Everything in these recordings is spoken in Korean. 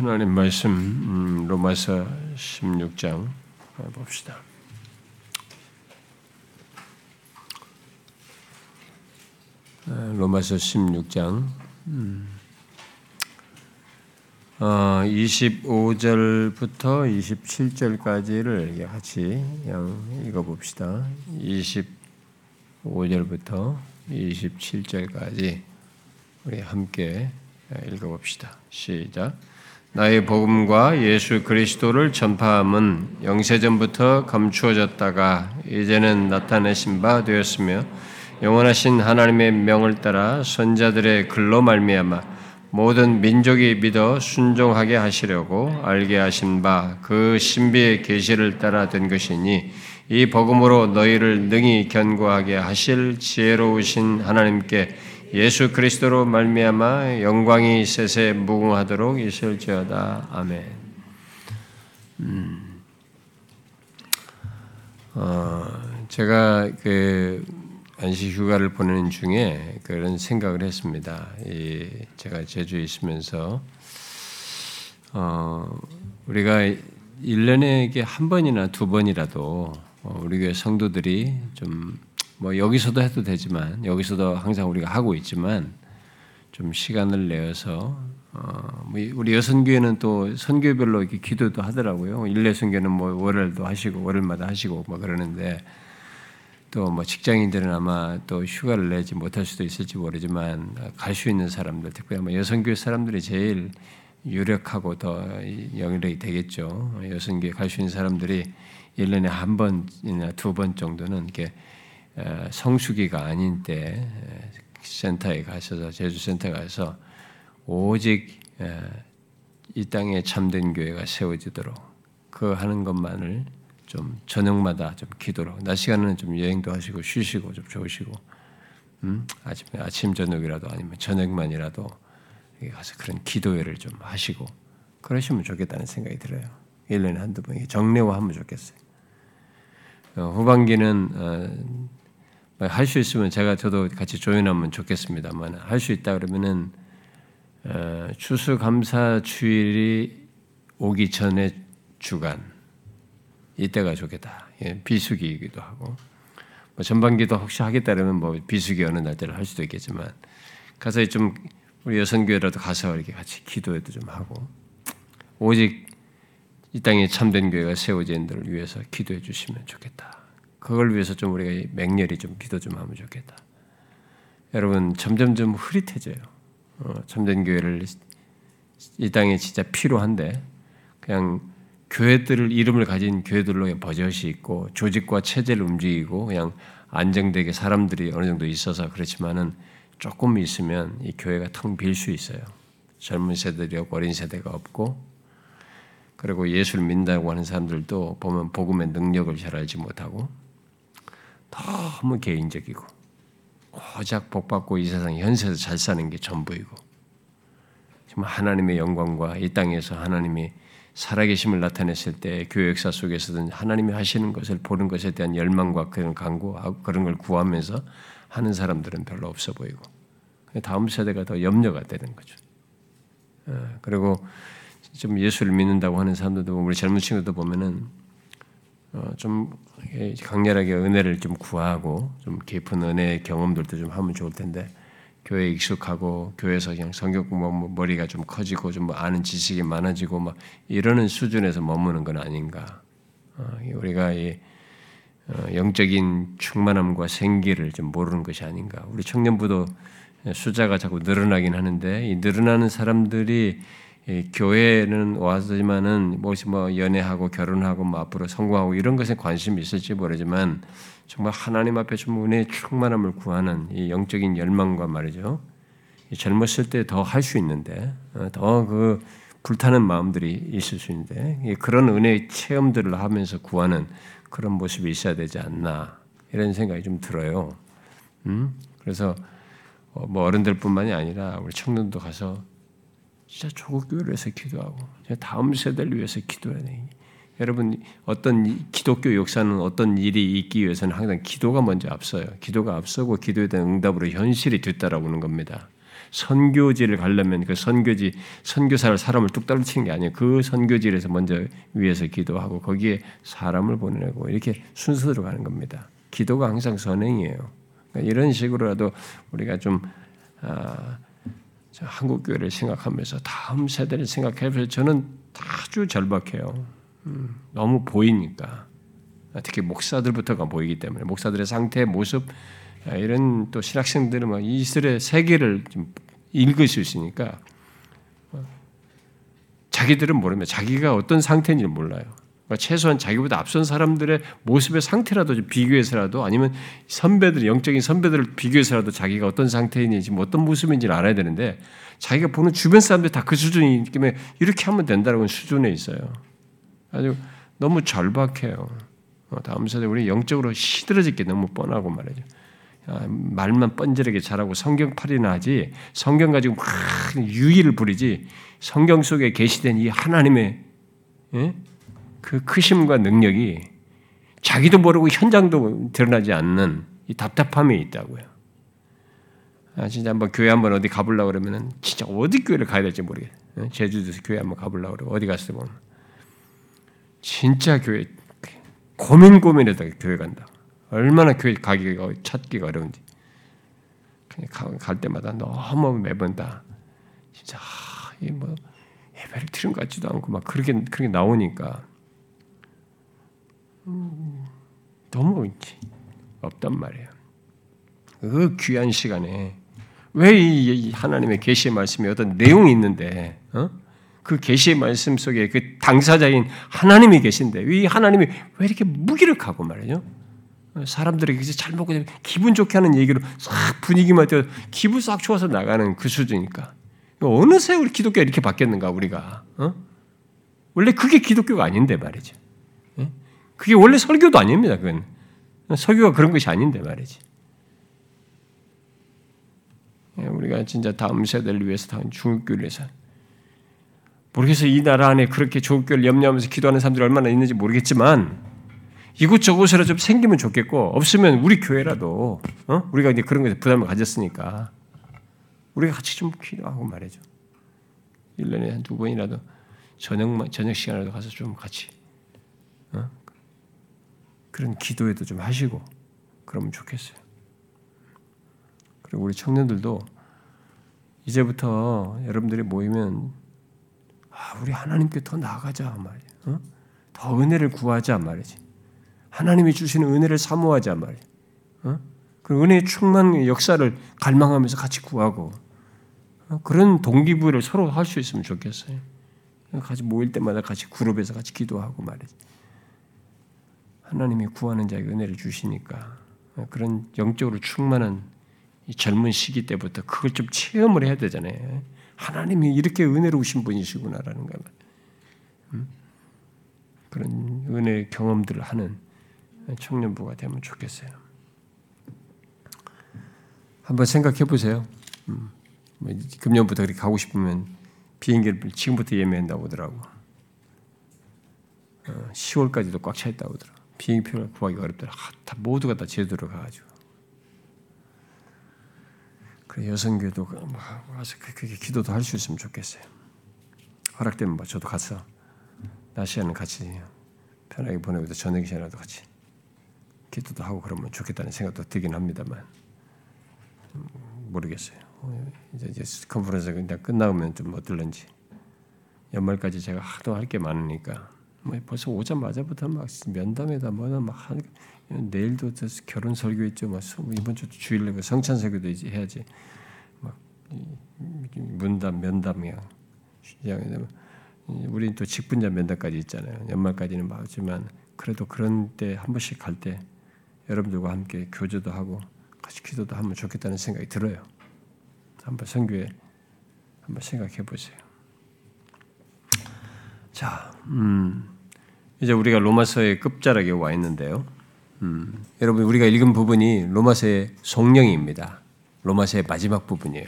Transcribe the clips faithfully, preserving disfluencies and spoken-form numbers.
하나님 말씀 음, 로마서 십육 장 봅시다. 로마서 십육 장 음. 어, 이십오 절부터 이십칠 절까지를 같이 그냥 읽어봅시다. 이십오 절부터 이십칠 절까지 우리 함께 읽어봅시다. 시작. 나의 복음과 예수 그리스도를 전파함은 영세전부터 감추어졌다가 이제는 나타내신 바 되었으며 영원하신 하나님의 명을 따라 선자들의 글로 말미암아 모든 민족이 믿어 순종하게 하시려고 알게 하신 바 그 신비의 계시를 따라 된 것이니 이 복음으로 너희를 능히 견고하게 하실 지혜로우신 하나님께 예수 그리스도로 말미암아 영광이 세세 무궁하도록 있을지어다. 아멘. 음. 어, 제가 그 안식 휴가를 보내는 중에 그런 생각을 했습니다. 이 제가 제주에 있으면서 어, 우리가 일 년에 이게 한 번이나 두 번이라도 어, 우리 교회 성도들이 좀 뭐 여기서도 해도 되지만 여기서도 항상 우리가 하고 있지만 좀 시간을 내어서 어, 우리 여선교회는 또 선교별로 이렇게 기도도 하더라고요. 일례 선교는 뭐 월요일도 하시고 월요일마다 하시고 뭐 그러는데 또 뭐 직장인들은 아마 또 휴가를 내지 못할 수도 있을지 모르지만 갈 수 있는 사람들 특별히 아마 여선교회 사람들이 제일 유력하고 더 영향력이 되겠죠. 여선교회 갈 수 있는 사람들이 일 년에 한 번이나 두 번 정도는 이렇게 성수기가 아닌 때 센터에 가셔서 제주센터에 가서 오직 이 땅에 참된 교회가 세워지도록 그 하는 것만을 좀 저녁마다 좀 기도로 낮 시간에는 좀 여행도 하시고 쉬시고 좀 좋으시고 음? 아침 아침 저녁이라도 아니면 저녁만이라도 가서 그런 기도회를 좀 하시고 그러시면 좋겠다는 생각이 들어요. 일 년에 한두 번 정례화하면 좋겠어요. 어, 후반기는 어, 할 수 있으면 제가 저도 같이 조인하면 좋겠습니다만 할 수 있다 그러면은 어, 추수감사 주일이 오기 전에 주간 이때가 좋겠다. 예, 비수기이기도 하고 뭐 전반기도 혹시 하겠다 그러면 뭐 비수기 어느 날짜를 할 수도 있겠지만 가서 좀 우리 여선교회라도 가서 이렇게 같이 기도회도 좀 하고 오직 이 땅에 참된 교회가 세워진 들을 위해서 기도해 주시면 좋겠다. 그걸 위해서 좀 우리가 맹렬히 좀 기도 좀 하면 좋겠다. 여러분 점점 좀 흐릿해져요. 어, 참된 교회를 이 땅에 진짜 필요한데 그냥 교회들을 이름을 가진 교회들로 버젓이 있고 조직과 체제를 움직이고 그냥 안정되게 사람들이 어느 정도 있어서 그렇지만은 조금 있으면 이 교회가 텅 빌 수 있어요. 젊은 세대들이 없고 어린 세대가 없고 그리고 예수를 믿는다고 하는 사람들도 보면 복음의 능력을 잘 알지 못하고 너무 개인적이고 고작 복받고 이 세상 현세에서 잘 사는 게 전부이고 정말 하나님의 영광과 이 땅에서 하나님이 살아계심을 나타냈을 때 교회 역사 속에서든 하나님이 하시는 것을 보는 것에 대한 열망과 그런 간구하고 그런 걸 구하면서 하는 사람들은 별로 없어 보이고 다음 세대가 더 염려가 되는 거죠. 그리고 좀 예수를 믿는다고 하는 사람들도 우리 젊은 친구도 보면은 어 좀 강렬하게 은혜를 좀 구하고 좀 깊은 은혜의 경험들도 좀 하면 좋을 텐데 교회에 익숙하고 교회에서 그냥 성격 뭐 머리가 좀 커지고 좀 아는 지식이 많아지고 막 이러는 수준에서 머무는 건 아닌가. 어 우리가 이 영적인 충만함과 생기를 좀 모르는 것이 아닌가. 우리 청년부도 숫자가 자꾸 늘어나긴 하는데 이 늘어나는 사람들이 이 교회는 와서지만은 무엇이 뭐 연애하고 결혼하고 뭐 앞으로 성공하고 이런 것에 관심이 있을지 모르지만 정말 하나님 앞에 좀 은혜의 충만함을 구하는 이 영적인 열망과 말이죠. 이 젊었을 때 더 할 수 있는데 더 그 불타는 마음들이 있을 수 있는데 그런 은혜의 체험들을 하면서 구하는 그런 모습이 있어야 되지 않나 이런 생각이 좀 들어요. 음? 그래서 뭐 어른들뿐만이 아니라 우리 청년도 가서 진짜 조국교회를 위해서 기도하고 다음 세대를 위해서 기도해야 돼요. 여러분 어떤 기독교 역사는 어떤 일이 있기 위해서는 항상 기도가 먼저 앞서요. 기도가 앞서고 기도에 대한 응답으로 현실이 뒤따라오는 겁니다. 선교지를 가려면 그 선교지, 선교사를 사람을 뚝 떨어뜨리는 게 아니에요. 그 선교지에서 먼저 위에서 기도하고 거기에 사람을 보내고 이렇게 순서대로 가는 겁니다. 기도가 항상 선행이에요. 그러니까 이런 식으로라도 우리가 좀 아, 한국교회를 생각하면서 다음 세대를 생각해서 저는 아주 절박해요. 음, 너무 보이니까. 특히 목사들부터가 보이기 때문에 목사들의 상태, 모습 이런 또 신학생들은 막 이슬의 세계를 좀 읽을 수 있으니까 자기들은 모르면 자기가 어떤 상태인지 몰라요. 그러니까 최소한 자기보다 앞선 사람들의 모습의 상태라도 좀 비교해서라도 아니면 선배들, 영적인 선배들을 비교해서라도 자기가 어떤 상태인지 어떤 모습인지를 알아야 되는데 자기가 보는 주변 사람들이 다 그 수준이기 때문에 이렇게 하면 된다는 수준에 있어요. 아주 너무 절박해요. 다음 세대 우리 영적으로 시들어질 게 너무 뻔하고 말이죠. 말만 번지르게 잘하고 성경팔이나 하지 성경 가지고 막 유의를 부리지 성경 속에 계시된 이 하나님의 예? 그 크심과 능력이 자기도 모르고 현장도 드러나지 않는 이 답답함이 있다고요. 아, 진짜 한번 교회 한번 어디 가보려고 그러면은 진짜 어디 교회를 가야 될지 모르겠어요. 예? 제주도에서 교회 한번 가보려고 그러고 어디 갔을 때 보면 진짜 교회 고민 고민에다가 교회 간다. 얼마나 교회 가기가 찾기가 어려운지 그냥 갈 때마다 너무 매번 다 진짜 아, 이 뭐 예배를 드린 것 같지도 않고 막 그렇게 그렇게 나오니까 음, 너무 없단 말이야. 그 귀한 시간에 왜 이 하나님의 계시의 말씀이 어떤 내용이 있는데, 어? 그 계시의 말씀 속에 그 당사자인 하나님이 계신데 이 하나님이 왜 이렇게 무기력하고 말이죠? 사람들에게 잘 먹고 기분 좋게 하는 얘기로 싹 분위기만 떼어 기분 싹 좋아서 나가는 그 수준이니까 어느새 우리 기독교가 이렇게 바뀌었는가 우리가. 어? 원래 그게 기독교가 아닌데 말이죠. 예? 그게 원래 설교도 아닙니다. 그건 설교가 그런 것이 아닌데 말이지. 예, 우리가 진짜 다음 세대를 위해서 다음 중국교를 위해서 모르겠어. 이 나라 안에 그렇게 조국교를 염려하면서 기도하는 사람들이 얼마나 있는지 모르겠지만 이곳저곳에라 좀 생기면 좋겠고 없으면 우리 교회라도 어? 우리가 이제 그런 것에 부담을 가졌으니까 우리가 같이 좀 기도하고 말이죠. 일 년에 한두 번이라도 저녁, 저녁 시간에도 가서 좀 같이 어? 그런 기도에도 좀 하시고 그러면 좋겠어요. 그리고 우리 청년들도 이제부터 여러분들이 모이면 아, 우리 하나님께 더 나아가자 말이야. 어? 더 은혜를 구하자 말이지. 하나님이 주시는 은혜를 사모하자 말이야. 어? 그 은혜의 충만 역사를 갈망하면서 같이 구하고 어? 그런 동기부여를 서로 할 수 있으면 좋겠어요. 같이 모일 때마다 같이 그룹에서 같이 기도하고 말이지. 하나님이 구하는 자에게 은혜를 주시니까 어? 그런 영적으로 충만한 이 젊은 시기 때부터 그걸 좀 체험을 해야 되잖아요. 하나님이 이렇게 은혜로우신 분이시구나라는 걸 음? 그런 은혜 경험들을 하는 청년부가 되면 좋겠어요. 한번 생각해 보세요. 음. 뭐 금년부터 그렇게 가고 싶으면 비행기를 지금부터 예매한다고 하더라고. 어, 시월까지도 꽉 차 있다고 하더라고. 비행기표를 구하기가 어렵더라고. 아, 다 모두가 다 제주도로 가가지고. 여성교회도 와서 그렇게 기도도 할 수 있으면 좋겠어요. 허락되면 뭐 저도 가서 낮 시간은 같이 편하게 보내고 또 저녁 시간에도 같이 기도도 하고 그러면 좋겠다는 생각도 들긴 합니다만 모르겠어요. 이제 컨퍼런스가 그냥 끝나면 좀 어떨런지 연말까지 제가 하도 할 게 많으니까 뭐 벌써 오자마자부터 막 면담에다 뭐나 막 하는 내일도 결혼 설교 있죠. 막 이번 주 주일날 성찬 설교도 이제 해야지. 막 문담 면담이야. 우리는 또 직분자 면담까지 있잖아요. 연말까지는 맞지만 그래도 그런 때 한 번씩 갈 때 여러분들과 함께 교제도 하고 같이 기도도 하면 좋겠다는 생각이 들어요. 한번 선교에 한번 생각해 보세요. 자, 음, 이제 우리가 로마서의 끝자락에 와 있는데요. 음, 여러분 우리가 읽은 부분이 로마서의 송령입니다. 로마서의 마지막 부분이에요.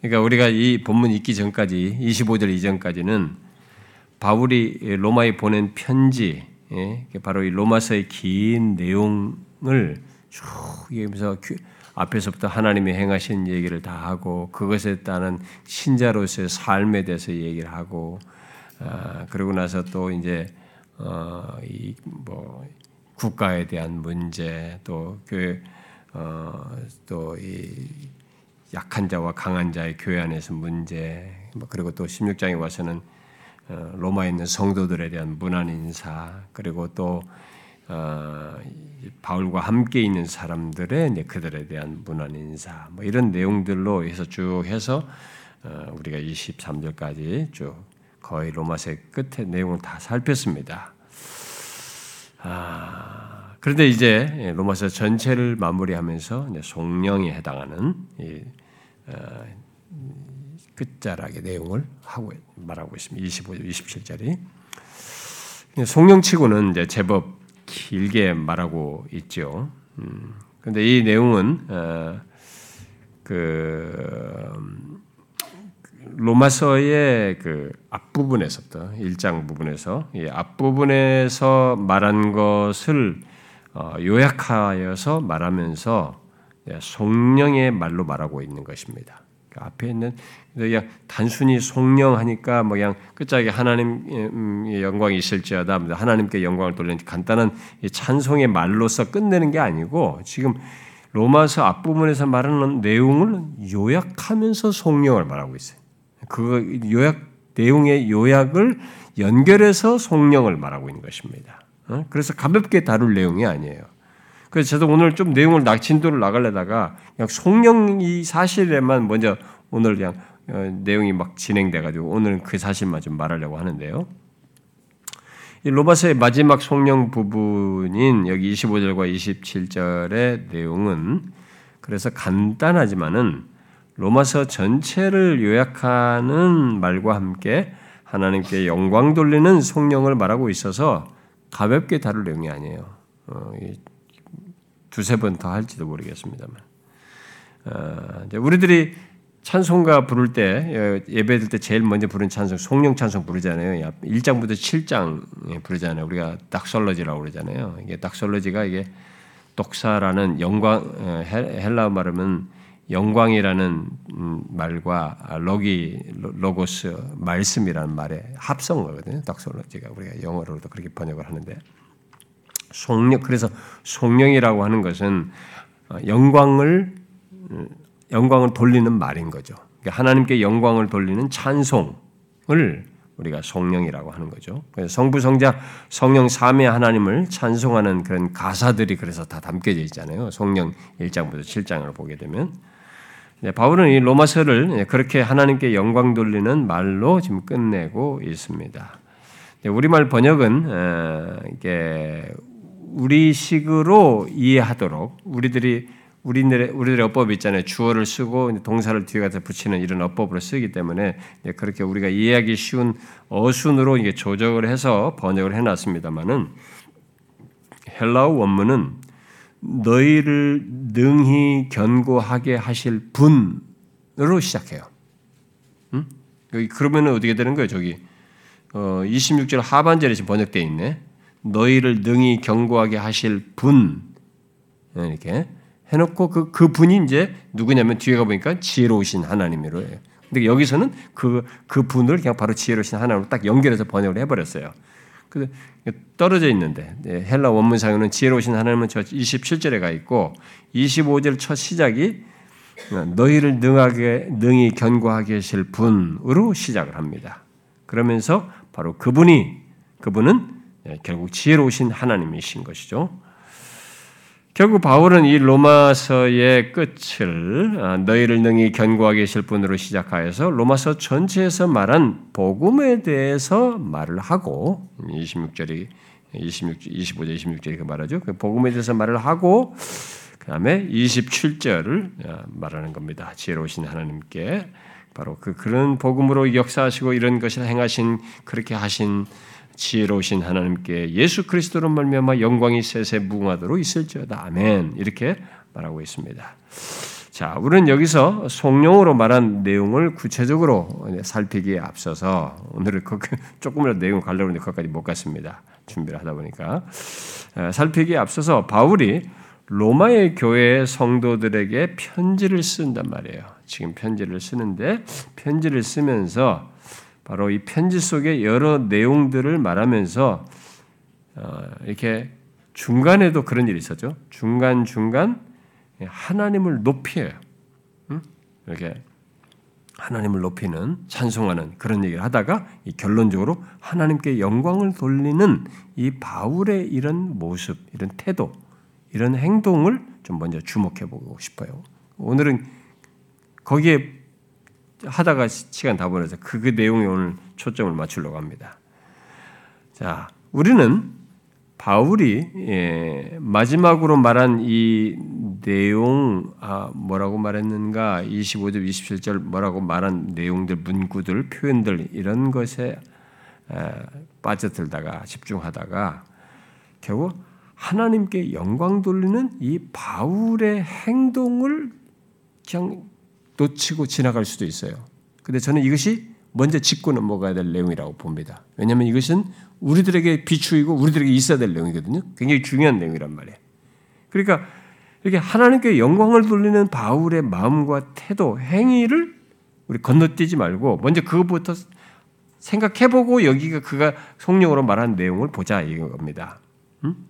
그러니까 우리가 이 본문 읽기 전까지 이십오 절 이전까지는 바울이 로마에 보낸 편지, 예, 바로 이 로마서의 긴 내용을 쭉 얘기하면서 앞에서부터 하나님이 행하신 얘기를 다 하고 그것에 따른 신자로서의 삶에 대해서 얘기를 하고 아, 그러고 나서 또 이제 어, 이 뭐 국가에 대한 문제 또 교회 어, 또 이 약한 자와 강한 자의 교회 안에서 문제 뭐 그리고 또 십육 장에 와서는 어, 로마에 있는 성도들에 대한 문안 인사 그리고 또 어, 바울과 함께 있는 사람들의 이제 그들에 대한 문안 인사 뭐 이런 내용들로 해서 쭉 해서 어, 우리가 이십삼 절까지 쭉 거의 로마서의 끝의 내용을 다 살폈습니다. 아, 그런데 이제 로마서 전체를 마무리하면서 이제 성령에 해당하는 이, 어, 끝자락의 내용을 하고 말하고 있습니다. 이십오 절, 이십칠 절이 성령치고는 이제 제법 길게 말하고 있죠. 음, 근데 이 내용은 어, 그 로마서의 그 앞부분에서부터 일 장 부분에서 이 앞부분에서 말한 것을 어, 요약하여서 말하면서 성령의 말로 말하고 있는 것입니다. 앞에 있는 그냥 단순히 성령하니까 뭐 그냥 끝자락에 하나님의 영광이 있을지어다 하나님께 영광을 돌리는 간단한 찬송의 말로서 끝내는 게 아니고 지금 로마서 앞부분에서 말하는 내용을 요약하면서 성령을 말하고 있어요. 그 요약 내용의 요약을 연결해서 성령을 말하고 있는 것입니다. 그래서 가볍게 다룰 내용이 아니에요. 그래서 저도 오늘 좀 내용을 진도를 나가려다가 그냥 성령 이 사실에만 먼저 오늘 그냥 내용이 막 진행돼가지고 오늘은 그 사실만 좀 말하려고 하는데요. 이 로마서의 마지막 성령 부분인 여기 이십오 절과 이십칠 절의 내용은 그래서 간단하지만은 로마서 전체를 요약하는 말과 함께 하나님께 영광 돌리는 성령을 말하고 있어서 가볍게 다룰 내용이 아니에요. 어, 이 두세 번 더 할지도 모르겠습니다만 어, 이제 우리들이 찬송가 부를 때 예배될 때 제일 먼저 부르는 찬송 성령 찬송 부르잖아요. 일 장부터 칠 장 부르잖아요. 우리가 닥설러지라고 그러잖아요. 이게 닥설러지가 이게 독사라는 영광 헬라어 말하면 영광이라는 말과 로기 로고스 말씀이라는 말의 합성어거든요. 닥설러지가 우리가 영어로도 그렇게 번역을 하는데 성령 그래서 성령이라고 하는 것은 영광을 영광을 돌리는 말인 거죠. 그러니까 하나님께 영광을 돌리는 찬송을 우리가 성령이라고 하는 거죠. 그래서 성부, 성자, 성령 삼위 하나님을 찬송하는 그런 가사들이 그래서 다 담겨져 있잖아요. 성령 일 장부터 칠 장을 보게 되면 바울은 이 로마서를 그렇게 하나님께 영광 돌리는 말로 지금 끝내고 있습니다. 우리말 번역은 이게 우리식으로 이해하도록 우리들이 우리들의, 우리들의 어법이 있잖아요. 주어를 쓰고 동사를 뒤에 가서 붙이는 이런 어법으로 쓰기 때문에 그렇게 우리가 이해하기 쉬운 어순으로 이게 조정을 해서 번역을 해놨습니다만은 헬라어 원문은 너희를 능히 견고하게 하실 분으로 시작해요. 응? 그러면 어떻게 되는 거예요? 저기 어, 이십육 절 하반절에 지금 번역되어 있네. 너희를 능히 견고하게 하실 분 이렇게. 해놓고 그, 그 분이 이제 누구냐면 뒤에 가보니까 지혜로우신 하나님이로 해요. 근데 여기서는 그, 그 분을 그냥 바로 지혜로우신 하나님으로 딱 연결해서 번역을 해버렸어요. 그래서 떨어져 있는데, 헬라 원문상에는 지혜로우신 하나님은 저 이십칠 절에 가 있고, 이십오 절 첫 시작이 너희를 능하게, 능히 견고하게 하실 분으로 시작을 합니다. 그러면서 바로 그분이, 그분은 결국 지혜로우신 하나님이신 것이죠. 결국 바울은 이 로마서의 끝을 너희를 능히 견고하게 하실 분으로 시작하여서 로마서 전체에서 말한 복음에 대해서 말을 하고 이십육 절이 이십육, 이십오 절, 이십육 절이 말하죠. 그 복음에 대해서 말을 하고 그 다음에 이십칠 절을 말하는 겁니다. 지혜로우신 하나님께 바로 그 그런 복음으로 역사하시고 이런 것을 행하신 그렇게 하신 지혜로우신 하나님께 예수 그리스도로 말미암아 영광이 세세 무궁하도록 있을지어다. 아멘. 이렇게 말하고 있습니다. 자, 우리는 여기서 성령으로 말한 내용을 구체적으로 살피기에 앞서서 오늘은 조금이라도 내용을 가려고 했는데 그것까지 못 갔습니다. 준비를 하다 보니까. 살피기에 앞서서 바울이 로마의 교회의 성도들에게 편지를 쓴단 말이에요. 지금 편지를 쓰는데 편지를 쓰면서 바로 이 편지 속에 여러 내용들을 말하면서 이렇게 중간에도 그런 일이 있었죠. 중간중간 하나님을 높여요. 이렇게 하나님을 높이는, 찬송하는 그런 얘기를 하다가 이 결론적으로 하나님께 영광을 돌리는 이 바울의 이런 모습, 이런 태도, 이런 행동을 좀 먼저 주목해보고 싶어요. 오늘은 거기에 하다가 시간 다 보내서 그, 그 내용에 오늘 초점을 맞추려고 합니다. 자, 우리는 바울이 예, 마지막으로 말한 이 내용, 아, 뭐라고 말했는가, 이십오 절, 이십칠 절 뭐라고 말한 내용들, 문구들, 표현들 이런 것에 에, 빠져들다가 집중하다가 결국 하나님께 영광 돌리는 이 바울의 행동을 그냥 놓치고 지나갈 수도 있어요. 근데 저는 이것이 먼저 짚고 넘어가야 될 내용이라고 봅니다. 왜냐하면 이것은 우리들에게 비추이고 우리들에게 있어야 될 내용이거든요. 굉장히 중요한 내용이란 말이에요. 그러니까 이렇게 하나님께 영광을 돌리는 바울의 마음과 태도, 행위를 우리 건너뛰지 말고 먼저 그것부터 생각해보고 여기가 그가 성령으로 말한 내용을 보자 이겁니다. 음?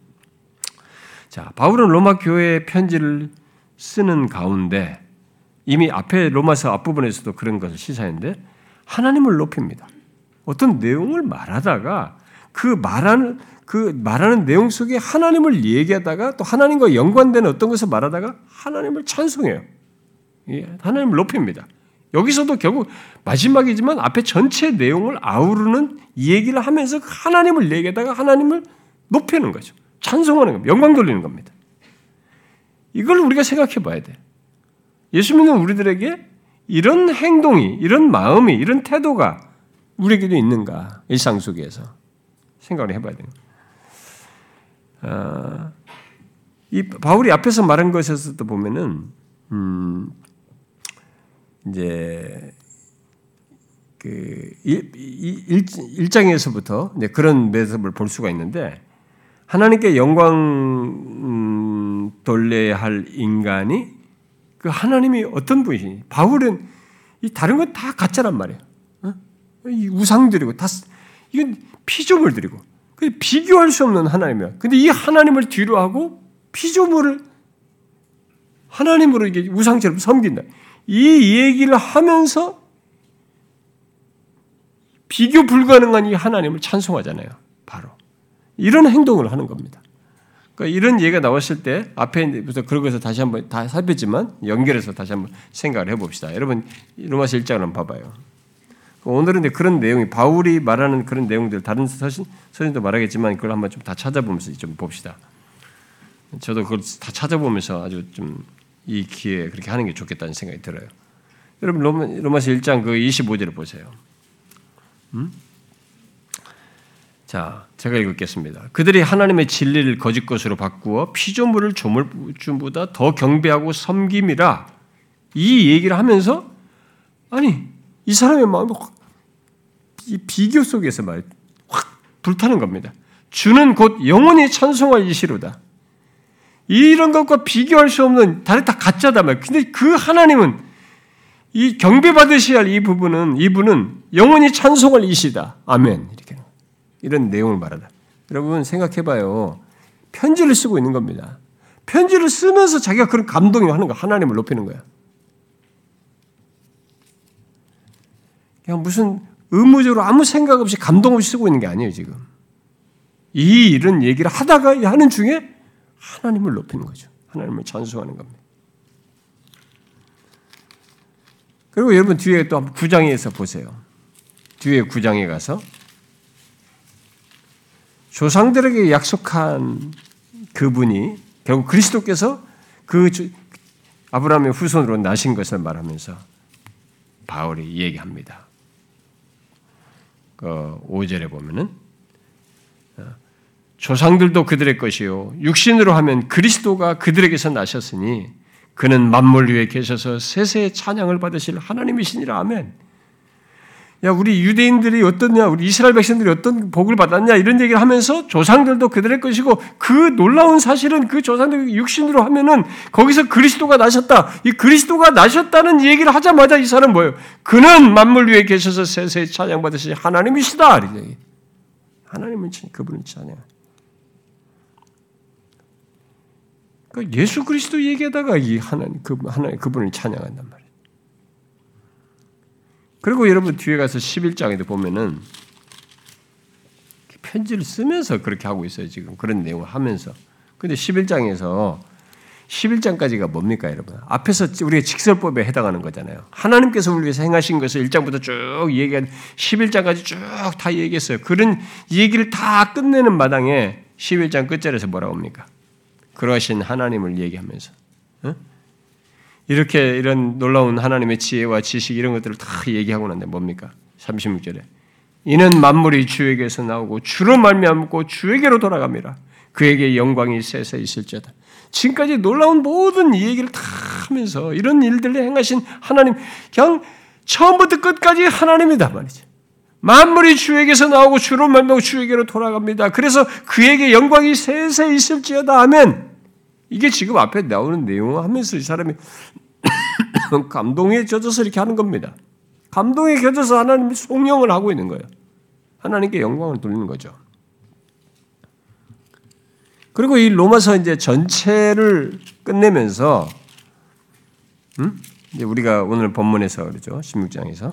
자, 바울은 로마 교회에 편지를 쓰는 가운데 이미 앞에 로마서 앞부분에서도 그런 것을 시사했는데 하나님을 높입니다. 어떤 내용을 말하다가 그 말하는, 그 말하는 내용 속에 하나님을 얘기하다가 또 하나님과 연관된 어떤 것을 말하다가 하나님을 찬송해요. 하나님을 높입니다. 여기서도 결국 마지막이지만 앞에 전체 내용을 아우르는 얘기를 하면서 하나님을 얘기하다가 하나님을 높이는 거죠. 찬송하는 겁니다. 영광 돌리는 겁니다. 이걸 우리가 생각해 봐야 돼. 예수 믿는 우리들에게 이런 행동이, 이런 마음이, 이런 태도가 우리에게도 있는가, 일상 속에서 생각을 해봐야 돼요. 아, 이 바울이 앞에서 말한 것에서도 보면은 음, 이제 그 일, 일, 일장에서부터 이제 그런 모습을 볼 수가 있는데 하나님께 영광 돌려야 할 인간이 그 하나님이 어떤 분이시니? 바울은 이 다른 건 다 가짜란 말이에요. 어? 이 우상들이고 다 이건 피조물들이고 비교할 수 없는 하나님이야. 근데 이 하나님을 뒤로 하고 피조물을 하나님으로 이게 우상처럼 섬긴다. 이 얘기를 하면서 비교 불가능한 이 하나님을 찬송하잖아요. 바로 이런 행동을 하는 겁니다. 그러니까 이런 얘기가 나왔을 때 앞에 그런 것을 다시 한번 다 살폈지만 연결해서 다시 한번 생각을 해봅시다. 여러분 로마서 일 장을 한번 봐봐요. 오늘은 그런 내용이 바울이 말하는 그런 내용들 다른 서신, 서신도 말하겠지만 그걸 한번 좀 다 찾아보면서 좀 봅시다. 저도 그걸 다 찾아보면서 아주 좀 이 기회에 그렇게 하는 게 좋겠다는 생각이 들어요. 여러분 로마, 로마서 일 장 그 이십오 절을 보세요. 음? 자, 제가 읽겠습니다. 그들이 하나님의 진리를 거짓 것으로 바꾸어 피조물을 조물주보다 더 경배하고 섬김이라 이 얘기를 하면서 아니 이 사람의 마음이 확, 이 비교 속에서 말 확 불타는 겁니다. 주는 곧 영원히 찬송할 이시로다. 이런 것과 비교할 수 없는 다른 다 가짜다 말. 근데 그 하나님은 이 경배 받으셔야 할 이 부분은 이분은 영원히 찬송할 이시다. 아멘. 이렇게. 이런 내용을 말하다. 여러분 생각해봐요. 편지를 쓰고 있는 겁니다. 편지를 쓰면서 자기가 그런 감동이 하는 거야. 하나님을 높이는 거야. 그냥 무슨 의무적으로 아무 생각 없이 감동 없이 쓰고 있는 게 아니에요. 지금. 이 이런 얘기를 하다가 하는 중에 하나님을 높이는 거죠. 하나님을 찬송하는 겁니다. 그리고 여러분 뒤에 또 구 장에서 보세요. 뒤에 구 장에 가서 조상들에게 약속한 그분이 결국 그리스도께서 그 아브라함의 후손으로 나신 것을 말하면서 바울이 얘기합니다. 그 오 절에 보면은 조상들도 그들의 것이요 육신으로 하면 그리스도가 그들에게서 나셨으니 그는 만물 위에 계셔서 세세의 찬양을 받으실 하나님이시니라. 아멘. 야, 우리 유대인들이 어떠냐, 우리 이스라엘 백성들이 어떤 복을 받았냐, 이런 얘기를 하면서 조상들도 그들의 것이고, 그 놀라운 사실은 그 조상들이 육신으로 하면은 거기서 그리스도가 나셨다. 이 그리스도가 나셨다는 얘기를 하자마자 이 사람은 뭐예요? 그는 만물 위에 계셔서 세세히 찬양받으시 하나님이시다. 이렇게. 하나님은 그분을 찬양. 그러니까 예수 그리스도 얘기하다가 이 하나님, 그, 하나님, 그분을 찬양한단 말이에요. 그리고 여러분 뒤에 가서 십일 장에도 보면은 편지를 쓰면서 그렇게 하고 있어요. 지금 그런 내용을 하면서. 근데 십일 장에서 십일 장까지가 뭡니까, 여러분? 앞에서 우리가 직설법에 해당하는 거잖아요. 하나님께서 우리 위해서 행하신 것을 일 장부터 쭉 얘기한 십일 장까지 쭉 다 얘기했어요. 그런 얘기를 다 끝내는 마당에 십일 장 끝자리에서 뭐라고 합니까? 그러하신 하나님을 얘기하면서, 응? 이렇게 이런 놀라운 하나님의 지혜와 지식 이런 것들을 다 얘기하고 난데 뭡니까? 삼십육 절에 이는 만물이 주에게서 나오고 주로 말미암고 주에게로 돌아갑니다. 그에게 영광이 세세히 있을지어다. 지금까지 놀라운 모든 이 얘기를 다 하면서 이런 일들을 행하신 하나님, 그냥 처음부터 끝까지 하나님이다 말이지. 만물이 주에게서 나오고 주로 말미암고 주에게로 돌아갑니다. 그래서 그에게 영광이 세세히 있을지어다. 아멘. 이게 지금 앞에 나오는 내용을 하면서 이 사람이 감동에 젖어서 이렇게 하는 겁니다. 감동에 젖어서 하나님의 송영을 하고 있는 거예요. 하나님께 영광을 돌리는 거죠. 그리고 이 로마서 이제 전체를 끝내면서, 음? 이제 우리가 오늘 본문에서 그러죠. 십육 장에서.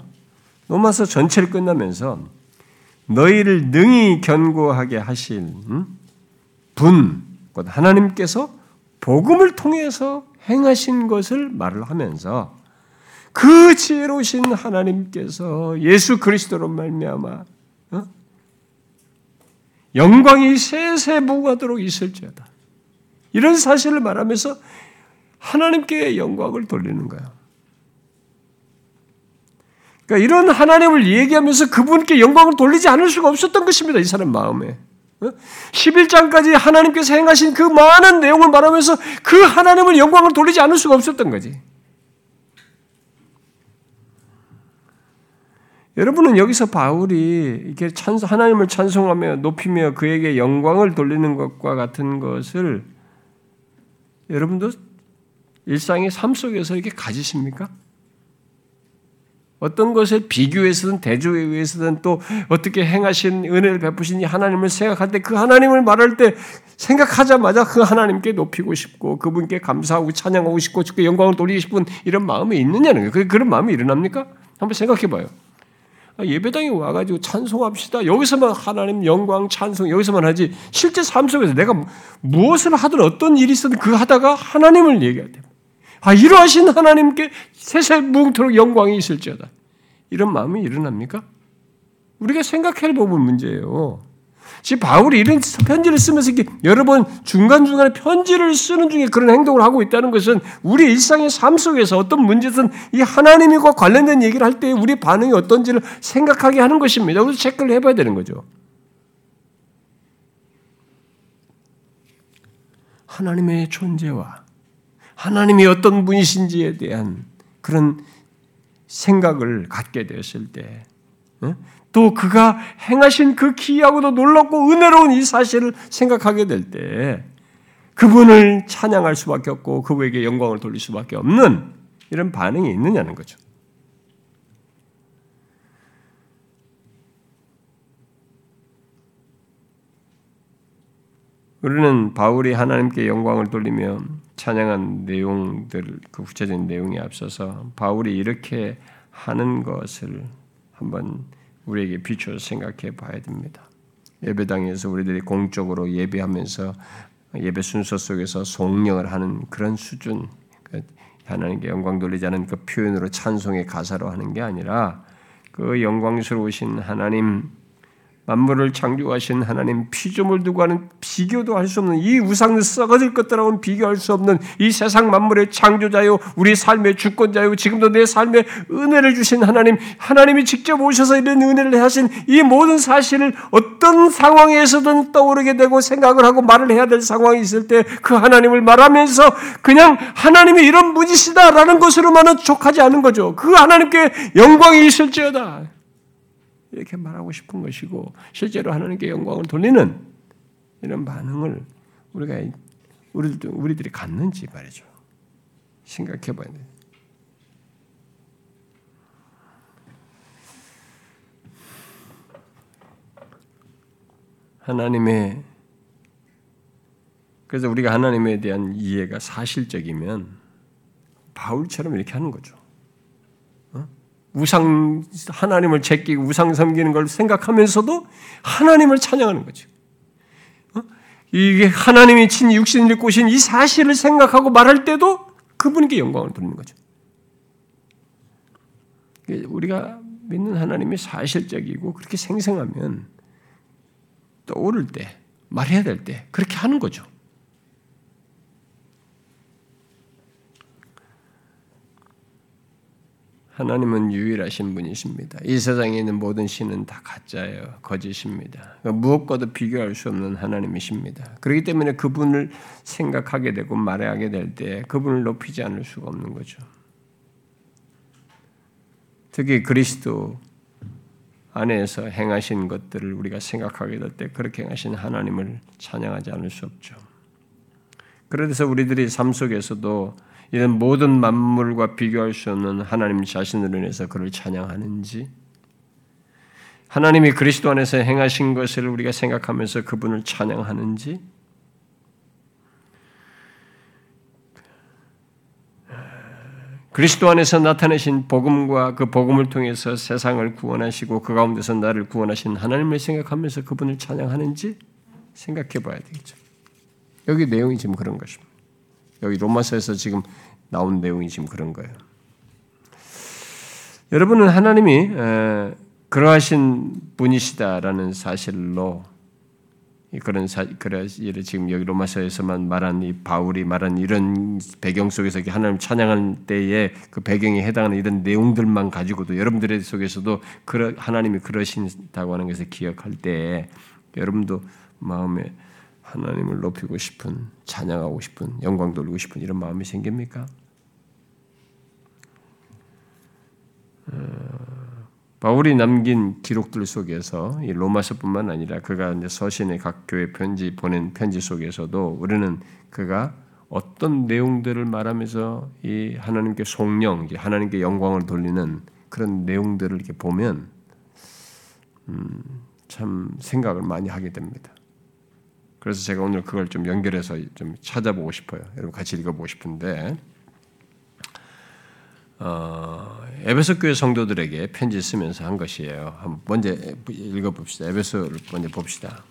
로마서 전체를 끝나면서 너희를 능히 견고하게 하실 음? 분, 곧 하나님께서 복음을 통해서 행하신 것을 말을 하면서 그 지혜로우신 하나님께서 예수 그리스도로 말미암아 어? 영광이 세세무궁하도록 있을지어다. 이런 사실을 말하면서 하나님께 영광을 돌리는 거야. 그러니까 이런 하나님을 얘기하면서 그분께 영광을 돌리지 않을 수가 없었던 것입니다. 이 사람 마음에. 십일 장까지 하나님께서 행하신 그 많은 내용을 말하면서 그 하나님을 영광을 돌리지 않을 수가 없었던 거지. 여러분은 여기서 바울이 이렇게 찬, 하나님을 찬송하며 높이며 그에게 영광을 돌리는 것과 같은 것을 여러분도 일상의 삶 속에서 이렇게 가지십니까? 어떤 것에 비교해서든 대조에 의해서든 또 어떻게 행하신 은혜를 베푸신 이 하나님을 생각할 때 그 하나님을 말할 때 생각하자마자 그 하나님께 높이고 싶고 그분께 감사하고 찬양하고 싶고 그 영광을 돌리고 싶은 이런 마음이 있느냐는 거예요. 그런 마음이 일어납니까? 한번 생각해봐요. 예배당에 와가지고 찬송합시다. 여기서만 하나님 영광 찬송 여기서만 하지 실제 삶 속에서 내가 무엇을 하든 어떤 일이 있어도 그 하다가 하나님을 얘기해야 돼요. 아, 이러하신 하나님께 세세무궁토록 영광이 있을지어다. 이런 마음이 일어납니까? 우리가 생각해 보면 문제예요. 지금 바울이 이런 편지를 쓰면서 이렇게 여러 번 중간중간에 편지를 쓰는 중에 그런 행동을 하고 있다는 것은 우리 일상의 삶 속에서 어떤 문제든 이 하나님과 관련된 얘기를 할 때 우리 반응이 어떤지를 생각하게 하는 것입니다. 그래서 체크를 해봐야 되는 거죠. 하나님의 존재와 하나님이 어떤 분이신지에 대한 그런 생각을 갖게 되었을 때, 또 그가 행하신 그 기이하고도 놀랍고 은혜로운 이 사실을 생각하게 될 때, 그분을 찬양할 수밖에 없고 그분에게 영광을 돌릴 수밖에 없는 이런 반응이 있느냐는 거죠. 우리는 바울이 하나님께 영광을 돌리며 찬양한 내용들, 그 구체적인 내용에 앞서서 바울이 이렇게 하는 것을 한번 우리에게 비춰서 생각해 봐야 됩니다. 예배당에서 우리들이 공적으로 예배하면서 예배 순서 속에서 송영을 하는 그런 수준, 하나님께 영광 돌리지 않은 그 표현으로 찬송의 가사로 하는 게 아니라 그 영광스러우신 하나님, 만물을 창조하신 하나님, 피조물 두고 하는 비교도 할 수 없는 이 우상은 썩어질 것들하고는 비교할 수 없는 이 세상 만물의 창조자요, 우리 삶의 주권자요, 지금도 내 삶에 은혜를 주신 하나님, 하나님이 직접 오셔서 이런 은혜를 하신 이 모든 사실을 어떤 상황에서든 떠오르게 되고 생각을 하고 말을 해야 될 상황이 있을 때 그 하나님을 말하면서 그냥 하나님이 이런 분이시다라는 것으로만은 족하지 않은 거죠. 그 하나님께 영광이 있을지어다. 이렇게 말하고 싶은 것이고 실제로 하나님께 영광을 돌리는 이런 반응을 우리가 우리들 우리들이 갖는지 말이죠. 생각해봐야 돼요. 하나님의 그래서 우리가 하나님에 대한 이해가 사실적이면 바울처럼 이렇게 하는 거죠. 우상 하나님을 제끼고 우상 섬기는 걸 생각하면서도 하나님을 찬양하는 거죠. 이게 하나님이 친 육신을 꼬신 이 사실을 생각하고 말할 때도 그분께 영광을 돌리는 거죠. 우리가 믿는 하나님이 사실적이고 그렇게 생생하면 떠오를 때, 말해야 될 때 그렇게 하는 거죠. 하나님은 유일하신 분이십니다. 이 세상에 있는 모든 신은 다 가짜예요. 거짓입니다. 그러니까 무엇과도 비교할 수 없는 하나님이십니다. 그렇기 때문에 그분을 생각하게 되고 말하게 될 때 그분을 높이지 않을 수가 없는 거죠. 특히 그리스도 안에서 행하신 것들을 우리가 생각하게 될 때 그렇게 행하신 하나님을 찬양하지 않을 수 없죠. 그래서 우리들이 삶 속에서도 이런 모든 만물과 비교할 수 없는 하나님 자신으로 인해서 그를 찬양하는지 하나님이 그리스도 안에서 행하신 것을 우리가 생각하면서 그분을 찬양하는지 그리스도 안에서 나타내신 복음과 그 복음을 통해서 세상을 구원하시고 그 가운데서 나를 구원하신 하나님을 생각하면서 그분을 찬양하는지 생각해 봐야 되겠죠. 여기 내용이 지금 그런 것입니다. 여기 로마서에서 지금 나온 내용이 지금 그런 거예요. 여러분은 하나님이 그러하신 분이시다라는 사실로 그런 사, 그래 지금 여기 로마서에서만 말한 이 바울이 말한 이런 배경 속에서 하나님 찬양할 때의 그 배경에 해당하는 이런 내용들만 가지고도 여러분들의 속에서도 그러, 하나님이 그러신다고 하는 것을 기억할 때에 여러분도 마음에 하나님을 높이고 싶은, 찬양하고 싶은, 영광 돌리고 싶은 이런 마음이 생깁니까? 어, 바울이 남긴 기록들 속에서 이 로마서뿐만 아니라 그가 이제 서신의 각 교회 편지 보낸 편지 속에서도 우리는 그가 어떤 내용들을 말하면서 이 하나님께 송영, 하나님께 영광을 돌리는 그런 내용들을 이렇게 보면 음, 참 생각을 많이 하게 됩니다. 그래서 제가 오늘 그걸 좀 연결해서 좀 찾아보고 싶어요. 여러분 같이 읽어보고 싶은데 어, 에베소 교회 성도들에게 편지 쓰면서 한 것이에요. 한번 먼저 읽어봅시다. 에베소를 먼저 봅시다.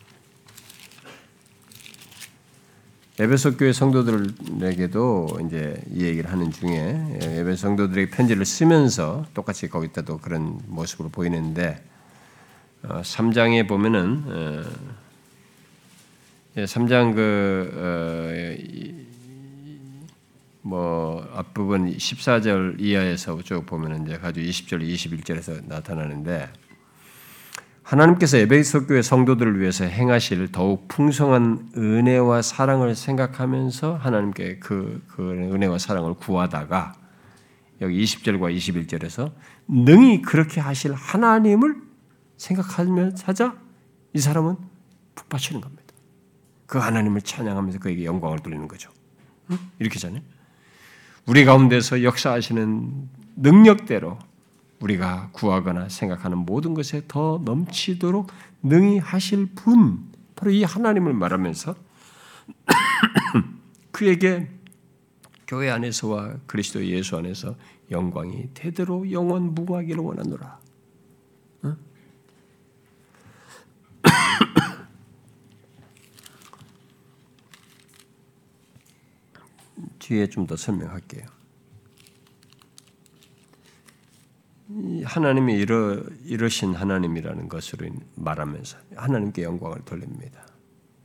에베소 교회 성도들에게도 이제 이 얘기를 하는 중에 에베소 성도들에게 편지를 쓰면서 똑같이 거기다도 그런 모습으로 보이는데 어, 삼 장에 보면은 어, 예, 삼 장 그 뭐 어, 앞부분 십사 절 이하에서 쭉 보면 이제 아주 이십 절, 이십일 절에서 나타나는데 하나님께서 에베소 교회 성도들을 위해서 행하실 더욱 풍성한 은혜와 사랑을 생각하면서 하나님께 그, 그 은혜와 사랑을 구하다가 여기 이십 절과 이십일 절에서 능히 그렇게 하실 하나님을 생각하며 찾아 이 사람은 북받치는 겁니다. 그 하나님을 찬양하면서 그에게 영광을 돌리는 거죠. 응? 이렇게잖아요. 우리 가운데서 역사하시는 능력대로 우리가 구하거나 생각하는 모든 것에 더 넘치도록 능히 하실 분, 바로 이 하나님을 말하면서 그에게 교회 안에서와 그리스도 예수 안에서 영광이 대대로 영원 무궁하기를 원하노라. 응? 뒤에 좀 더 설명할게요. 하나님이 이러, 이러신 하나님이라는 것으로 말하면서 하나님께 영광을 돌립니다.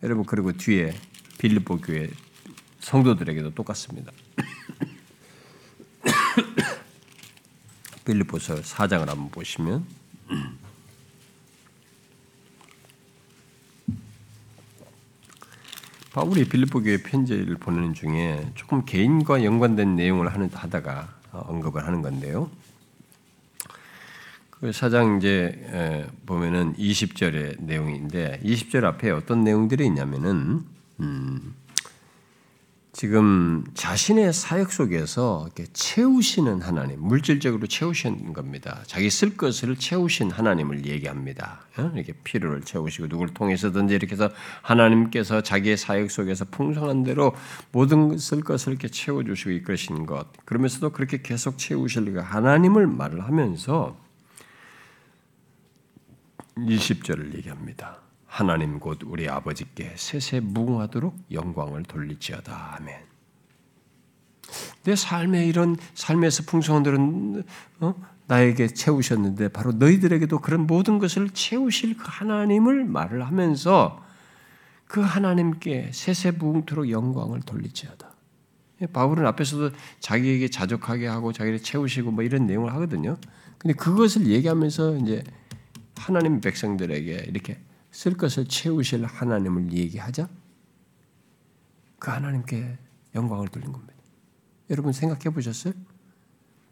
여러분 그리고 뒤에 빌립보 교회 성도들에게도 똑같습니다. 빌립보서 사 장을 한번 보시면 바울이 빌립보 교회 편지를 보내는 중에 조금 개인과 연관된 내용을 하다가 언급을 하는 건데요. 사장 이제 보면은 이십 절의 내용인데 이십 절 앞에 어떤 내용들이 있냐면은 음 지금 자신의 사역 속에서 이렇게 채우시는 하나님, 물질적으로 채우신 겁니다. 자기 쓸 것을 채우신 하나님을 얘기합니다. 이렇게 필요를 채우시고 누구를 통해서든지 이렇게 해서 하나님께서 자기의 사역 속에서 풍성한 대로 모든 쓸 것을 이렇게 채워주시고 이끄신 것. 그러면서도 그렇게 계속 채우실 하나님을 말을 하면서 이십 절을 얘기합니다. 하나님 곧 우리 아버지께 세세무궁하도록 영광을 돌리지어다. 아멘. 내 삶에 이런 삶에서 풍성한 대로 어? 나에게 채우셨는데 바로 너희들에게도 그런 모든 것을 채우실 그 하나님을 말을 하면서 그 하나님께 세세무궁토록 영광을 돌리지어다. 바울은 앞에서도 자기에게 자족하게 하고 자기를 채우시고 뭐 이런 내용을 하거든요. 근데 그것을 얘기하면서 이제 하나님 백성들에게 이렇게 쓸 것을 채우실 하나님을 얘기하자 그 하나님께 영광을 돌린 겁니다. 여러분 생각해 보셨어요?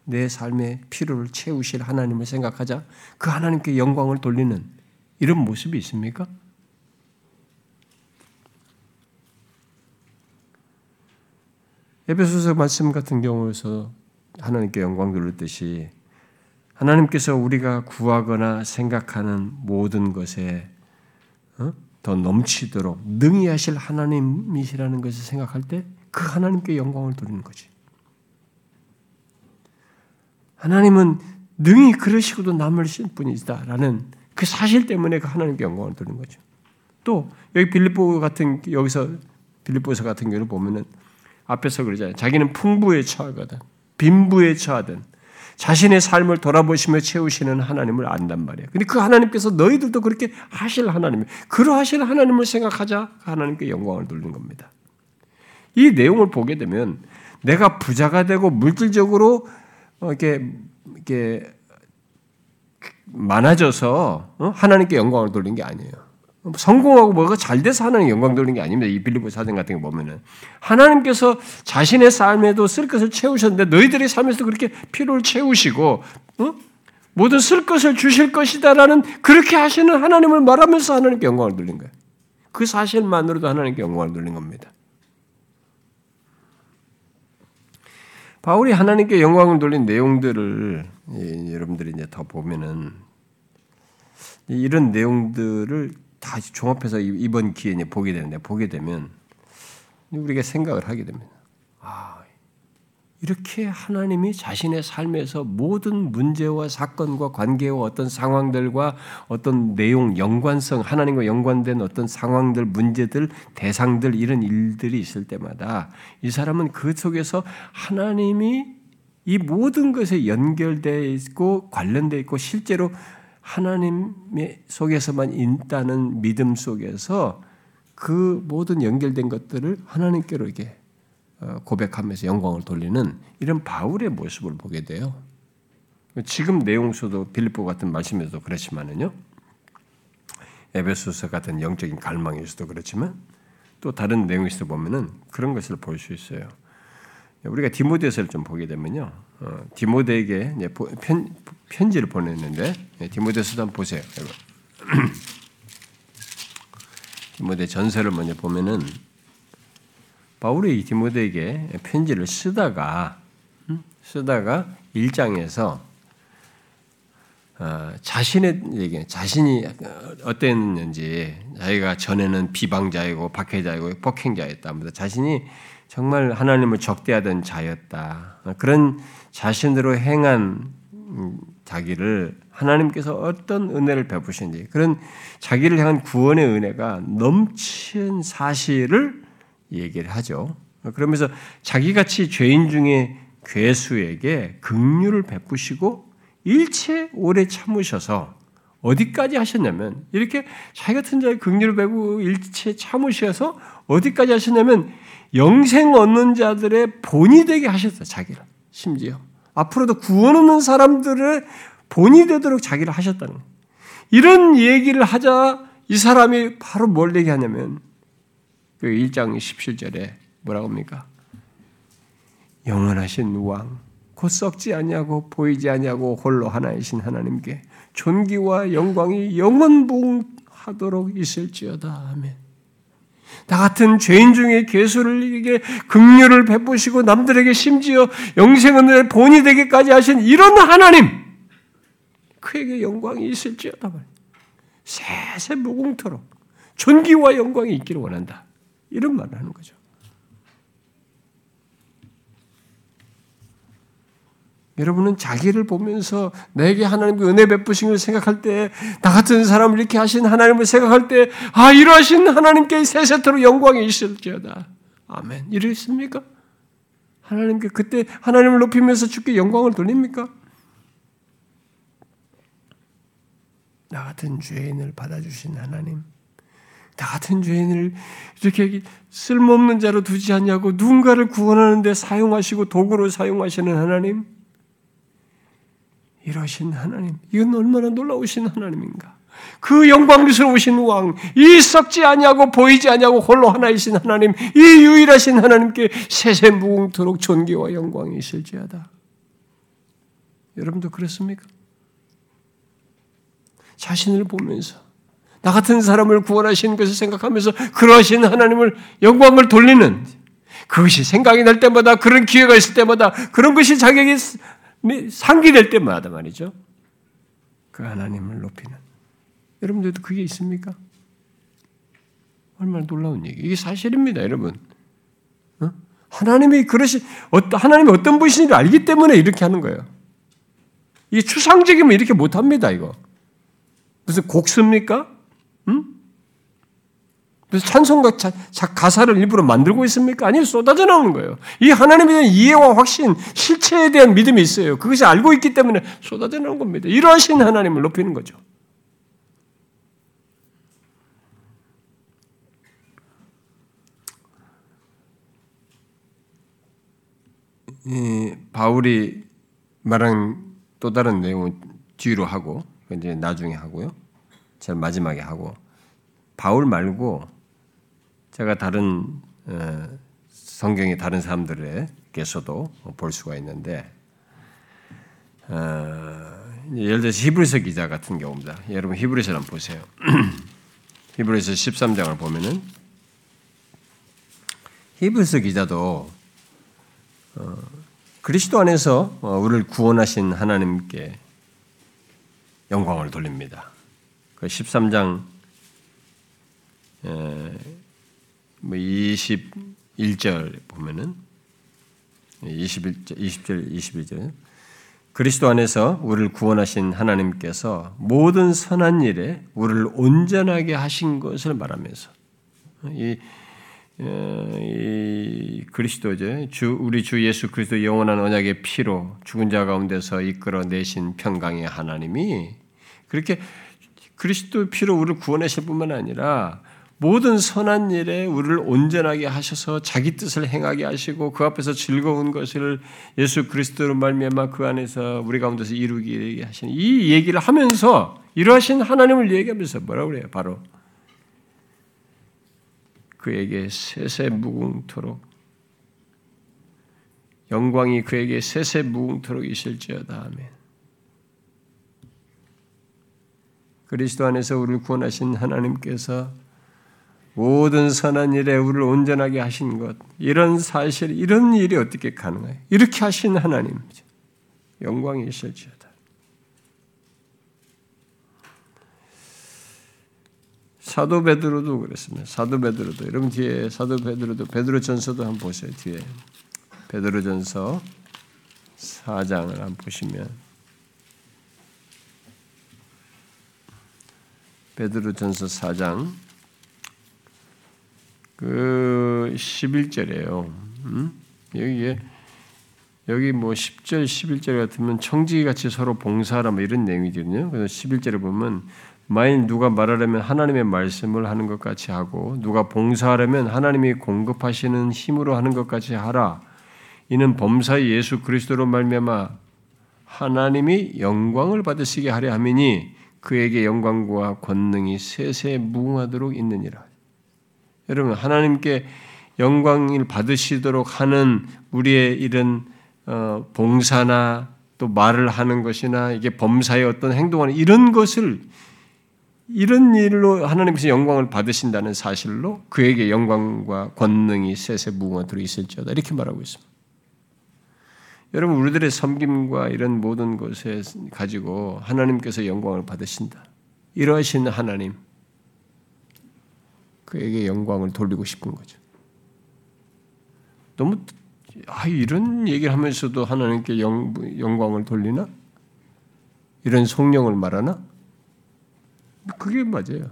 내 삶의 필요를 채우실 하나님을 생각하자 그 하나님께 영광을 돌리는 이런 모습이 있습니까? 에베소서 말씀 같은 경우에서 하나님께 영광 돌렸듯이 하나님께서 우리가 구하거나 생각하는 모든 것에 더 넘치도록 능히 하실 하나님이시라는 것을 생각할 때 그 하나님께 영광을 돌리는 거지. 하나님은 능히 그러시고도 남으신 분이시다라는 그 사실 때문에 그 하나님께 영광을 돌리는 거죠. 또 여기 빌립보 같은 여기서 빌립보서 같은 경우를 보면은 앞에서 그러잖아요. 자기는 풍부에 처하거든, 빈부에 처하든 자신의 삶을 돌아보시며 채우시는 하나님을 안단 말이에요. 근데 그 하나님께서 너희들도 그렇게 하실 하나님, 그러하실 하나님을 생각하자 하나님께 영광을 돌리는 겁니다. 이 내용을 보게 되면 내가 부자가 되고 물질적으로 이렇게 이렇게 많아져서 하나님께 영광을 돌리는 게 아니에요. 성공하고 뭐가 잘 돼서 하나님 영광 돌리는 게 아닙니다. 이 빌립보 사장 같은 거 보면은 하나님께서 자신의 삶에도 쓸 것을 채우셨는데 너희들의 삶에서도 그렇게 필요를 채우시고 어? 모든 쓸 것을 주실 것이다라는 그렇게 하시는 하나님을 말하면서 하나님께 영광을 돌린 거예요. 그 사실만으로도 하나님께 영광을 돌린 겁니다. 바울이 하나님께 영광을 돌린 내용들을 예, 여러분들이 이제 더 보면은 이런 내용들을 다시 종합해서 이번 기회에 보게 되는데 보게 되면 우리가 생각을 하게 됩니다. 아, 이렇게 하나님이 자신의 삶에서 모든 문제와 사건과 관계와 어떤 상황들과 어떤 내용, 연관성, 하나님과 연관된 어떤 상황들, 문제들, 대상들 이런 일들이 있을 때마다 이 사람은 그 속에서 하나님이 이 모든 것에 연결되어 있고 관련되어 있고 실제로 하나님의 속에서만 있다는 믿음 속에서 그 모든 연결된 것들을 하나님께로 이렇게 고백하면서 영광을 돌리는 이런 바울의 모습을 보게 돼요. 지금 내용 속도 빌립보 같은 말씀에서도 그렇지만은요, 에베소서 같은 영적인 갈망에서도 그렇지만 또 다른 내용에서도 보면은 그런 것을 볼 수 있어요. 우리가 디모데서를 좀 보게 되면요, 어, 디모데에게 이제 편, 편지를 보냈는데 예, 디모데서도 한번 보세요. 디모데 전서를 먼저 보면은 바울이 디모데에게 편지를 쓰다가 음? 쓰다가 일 장에서 어, 자신의 얘기, 자신이 어땠는지 자기가 전에는 비방자이고 박해자이고 폭행자였다. 자신이 정말 하나님을 적대하던 자였다. 그런 자신으로 행한 자기를 하나님께서 어떤 은혜를 베푸신지 그런 자기를 향한 구원의 은혜가 넘친 사실을 얘기를 하죠. 그러면서 자기같이 죄인 중에 괴수에게 긍휼을 베푸시고 일체 오래 참으셔서 어디까지 하셨냐면 이렇게 자기 같은 자의 긍휼을 베푸고 일체 참으셔서 어디까지 하셨냐면 영생 얻는 자들의 본이 되게 하셨어요. 자기를. 심지어. 앞으로도 구원 없는 사람들의 본이 되도록 자기를 하셨다는 거예요. 이런 얘기를 하자 이 사람이 바로 뭘 얘기하냐면 일 장 십칠 절에 뭐라고 합니까? 영원하신 왕, 곧 썩지 아니하고 보이지 아니하고 홀로 하나이신 하나님께 존귀와 영광이 영원봉하도록 있을지어다. 아멘. 나 같은 죄인 중에 괴수를에게 긍휼을 베푸시고 남들에게 심지어 영생의 본이 되게까지 하신 이런 하나님, 그에게 영광이 있을지어다. 아멘. 세세 무궁토록 존귀와 영광이 있기를 원한다. 이런 말을 하는 거죠. 여러분은 자기를 보면서 내게 하나님의 은혜 베푸신 걸 생각할 때, 나 같은 사람을 이렇게 하신 하나님을 생각할 때, 아, 이러하신 하나님께 세세토록 영광이 있을지어다. 아멘. 이러십니까? 하나님께 그때 하나님을 높이면서 주께 영광을 돌립니까? 나 같은 죄인을 받아주신 하나님, 나 같은 죄인을 이렇게 쓸모없는 자로 두지 않냐고 누군가를 구원하는 데 사용하시고 도구로 사용하시는 하나님, 이러신 하나님, 이건 얼마나 놀라우신 하나님인가. 그 영광스러우신 왕, 이 썩지 아니하고 보이지 아니하고 홀로 하나이신 하나님, 이 유일하신 하나님께 세세 무궁토록 존귀와 영광이 있을지어다. 여러분도 그렇습니까? 자신을 보면서 나 같은 사람을 구원하신 것을 생각하면서 그러하신 하나님을 영광을 돌리는, 그것이 생각이 날 때마다, 그런 기회가 있을 때마다, 그런 것이 자격이 상기될 때마다 말이죠, 그 하나님을 높이는, 여러분들도 그게 있습니까? 얼마나 놀라운 얘기. 이게 사실입니다, 여러분. 어? 하나님이 그러시, 하나님이 어떤 분이신지를 알기 때문에 이렇게 하는 거예요. 이게 추상적이면 이렇게 못합니다, 이거. 무슨 곡습니까? 응? 무슨 찬송가 자, 자, 가사를 일부러 만들고 있습니까? 아니, 쏟아져 나오는 거예요. 이 하나님에 대한 이해와 확신, 실체에 대한 믿음이 있어요. 그것이 알고 있기 때문에 쏟아져 나온 겁니다. 이러하신 하나님을 높이는 거죠. 이 바울이 말한 또 다른 내용은 뒤로 하고, 이제 나중에 하고요. 제일 마지막에 하고, 바울 말고 제가 다른 성경의 다른 사람들에게서도 볼 수가 있는데, 예를 들어서 히브리서 기자 같은 경우입니다. 여러분 히브리서를 한번 보세요. 히브리서 십삼 장을 보면은 히브리서 기자도 그리스도 안에서 우리를 구원하신 하나님께 영광을 돌립니다. 그 십삼 장 이십일 절 보면은 이십일 절, 이십 절, 이십일 절 그리스도 안에서 우리를 구원하신 하나님께서 모든 선한 일에 우리를 온전하게 하신 것을 말하면서 이, 이 그리스도죠, 주 우리 주 예수 그리스도 영원한 언약의 피로 죽은 자 가운데서 이끌어내신 평강의 하나님이 그렇게 그리스도의 피로 우리를 구원하실 뿐만 아니라 모든 선한 일에 우리를 온전하게 하셔서 자기 뜻을 행하게 하시고 그 앞에서 즐거운 것을 예수 그리스도로 말미암아 그 안에서 우리 가운데서 이루게 하시는 이 얘기를 하면서, 이러하신 하나님을 얘기하면서 뭐라고 그래요? 바로 그에게 세세 무궁토록 영광이 그에게 세세 무궁토록 있을지어다. 아멘. 그리스도 안에서 우리를 구원하신 하나님께서 모든 선한 일에 우리를 온전하게 하신 것, 이런 사실, 이런 일이 어떻게 가능해요? 이렇게 하신 하나님, 영광이 있을지어다. 사도 베드로도 그랬습니다. 사도 베드로도, 여러분 뒤에 사도 베드로도, 베드로전서도 한번 보세요. 뒤에 베드로전서 사 장을 한번 보시면, 베드로전서 사 장 그 십일 절이에요. 음? 여기에 여기 뭐 십 절, 십일 절 같으면 청지기같이 서로 봉사하라 뭐 이런 내용이거든요. 그래서 십일 절을 보면 만일 누가 말하려면 하나님의 말씀을 하는 것 같이 하고 누가 봉사하려면 하나님이 공급하시는 힘으로 하는 것 같이 하라. 이는 범사의 예수 그리스도로 말미암아 하나님이 영광을 받으시게 하려 함이니 그에게 영광과 권능이 세세 무궁하도록 있느니라. 여러분, 하나님께 영광을 받으시도록 하는 우리의 이런 봉사나 또 말을 하는 것이나 이게 범사의 어떤 행동하는 이런 것을 이런 일로 하나님께서 영광을 받으신다는 사실로 그에게 영광과 권능이 세세무궁하도록 들어있을지어다 이렇게 말하고 있습니다. 여러분 우리들의 섬김과 이런 모든 것에 가지고 하나님께서 영광을 받으신다. 이러하신 하나님 그에게 영광을 돌리고 싶은 거죠. 너무 아, 이런 얘기를 하면서도 하나님께 영, 영광을 돌리나? 이런 성령을 말하나? 그게 맞아요.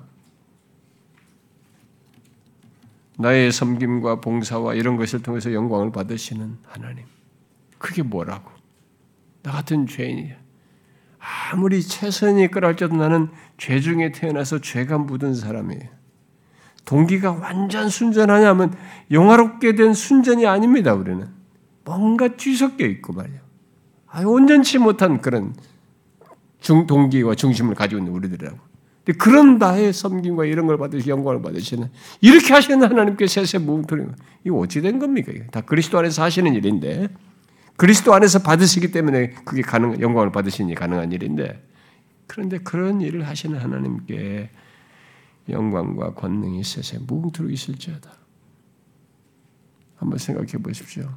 나의 섬김과 봉사와 이런 것을 통해서 영광을 받으시는 하나님. 그게 뭐라고? 나 같은 죄인이야. 아무리 최선이 끌어할지라도 나는 죄 중에 태어나서 죄가 묻은 사람이에요. 동기가 완전 순전하냐 하면 영화롭게 된 순전이 아닙니다. 우리는 뭔가 뒤섞여 있고 말이야. 아, 온전치 못한 그런 중, 동기와 중심을 가지고 있는 우리들이라고. 근데 그런 나의 섬김과 이런 걸 받으시고 영광을 받으시는 이렇게 하시는 하나님께 세세무궁토록 이거 어찌 된 겁니까? 이거 다 그리스도 안에서 하시는 일인데 그리스도 안에서 받으시기 때문에 그게 가능 영광을 받으시니 가능한 일인데 그런데 그런 일을 하시는 하나님께 영광과 권능이 세세무궁토록 있을지어다. 한번 생각해 보십시오.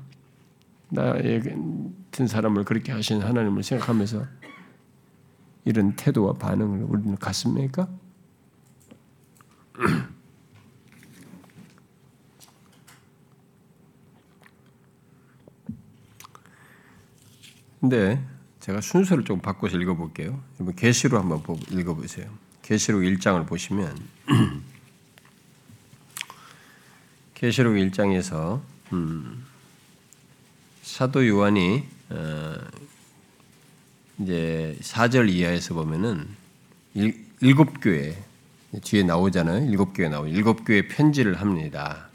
나의 같은 사람을 그렇게 하시는 하나님을 생각하면서 이런 태도와 반응을 우리는 갖습니까? 근데 제가 순서를 좀 바꿔서 읽어볼게요. 여러분 계시로 한번 읽어보세요. 계시록 일 장을 보시면 계시록 일 장에서 음, 사도 요한이 어, 이제 사 절 이하에서 보면은 일, 일곱 교회 뒤에 나오잖아요. 일곱 교회 나오죠. 일곱 교회 편지를 합니다.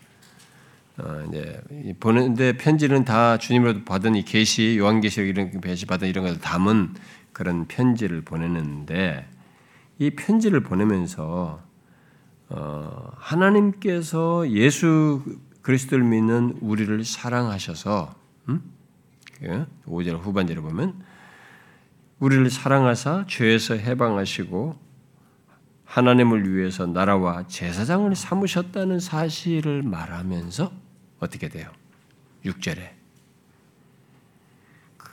어, 이제 보는데 편지는 다 주님으로 받은 이 계시 요한계시록 이런 계시 받은 이런 것을 담은 그런 편지를 보내는데. 이 편지를 보내면서 어, 하나님께서 예수 그리스도를 믿는 우리를 사랑하셔서 음? 오 절 후반절에 보면 우리를 사랑하사 죄에서 해방하시고 하나님을 위해서 나라와 제사장을 삼으셨다는 사실을 말하면서 어떻게 돼요? 육 절에 그,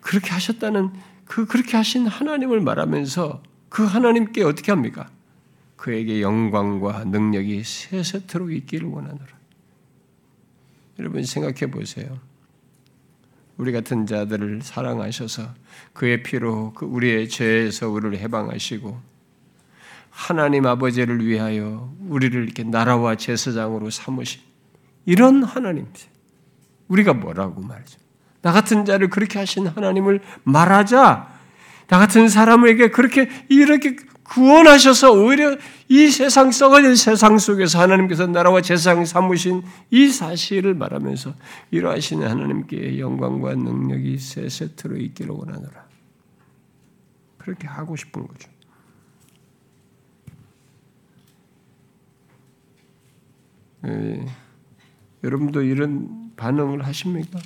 그렇게 하셨다는 그 그렇게 하신 하나님을 말하면서 그 하나님께 어떻게 합니까? 그에게 영광과 능력이 세세토록 있기를 원하노라. 여러분 생각해 보세요. 우리 같은 자들을 사랑하셔서 그의 피로 우리의 죄에서 우리를 해방하시고 하나님 아버지를 위하여 우리를 이렇게 나라와 제사장으로 삼으신 이런 하나님. 우리가 뭐라고 말하죠? 나 같은 자를 그렇게 하신 하나님을 말하자. 나 같은 사람에게 그렇게 이렇게 구원하셔서 오히려 이 세상 썩어진 세상 속에서 하나님께서 나라와 제사장 삼으신 이 사실을 말하면서 이러하시는 하나님께 영광과 능력이 세세토록 있기를 원하노라. 그렇게 하고 싶은 거죠. 예, 여러분도 이런 반응을 하십니까?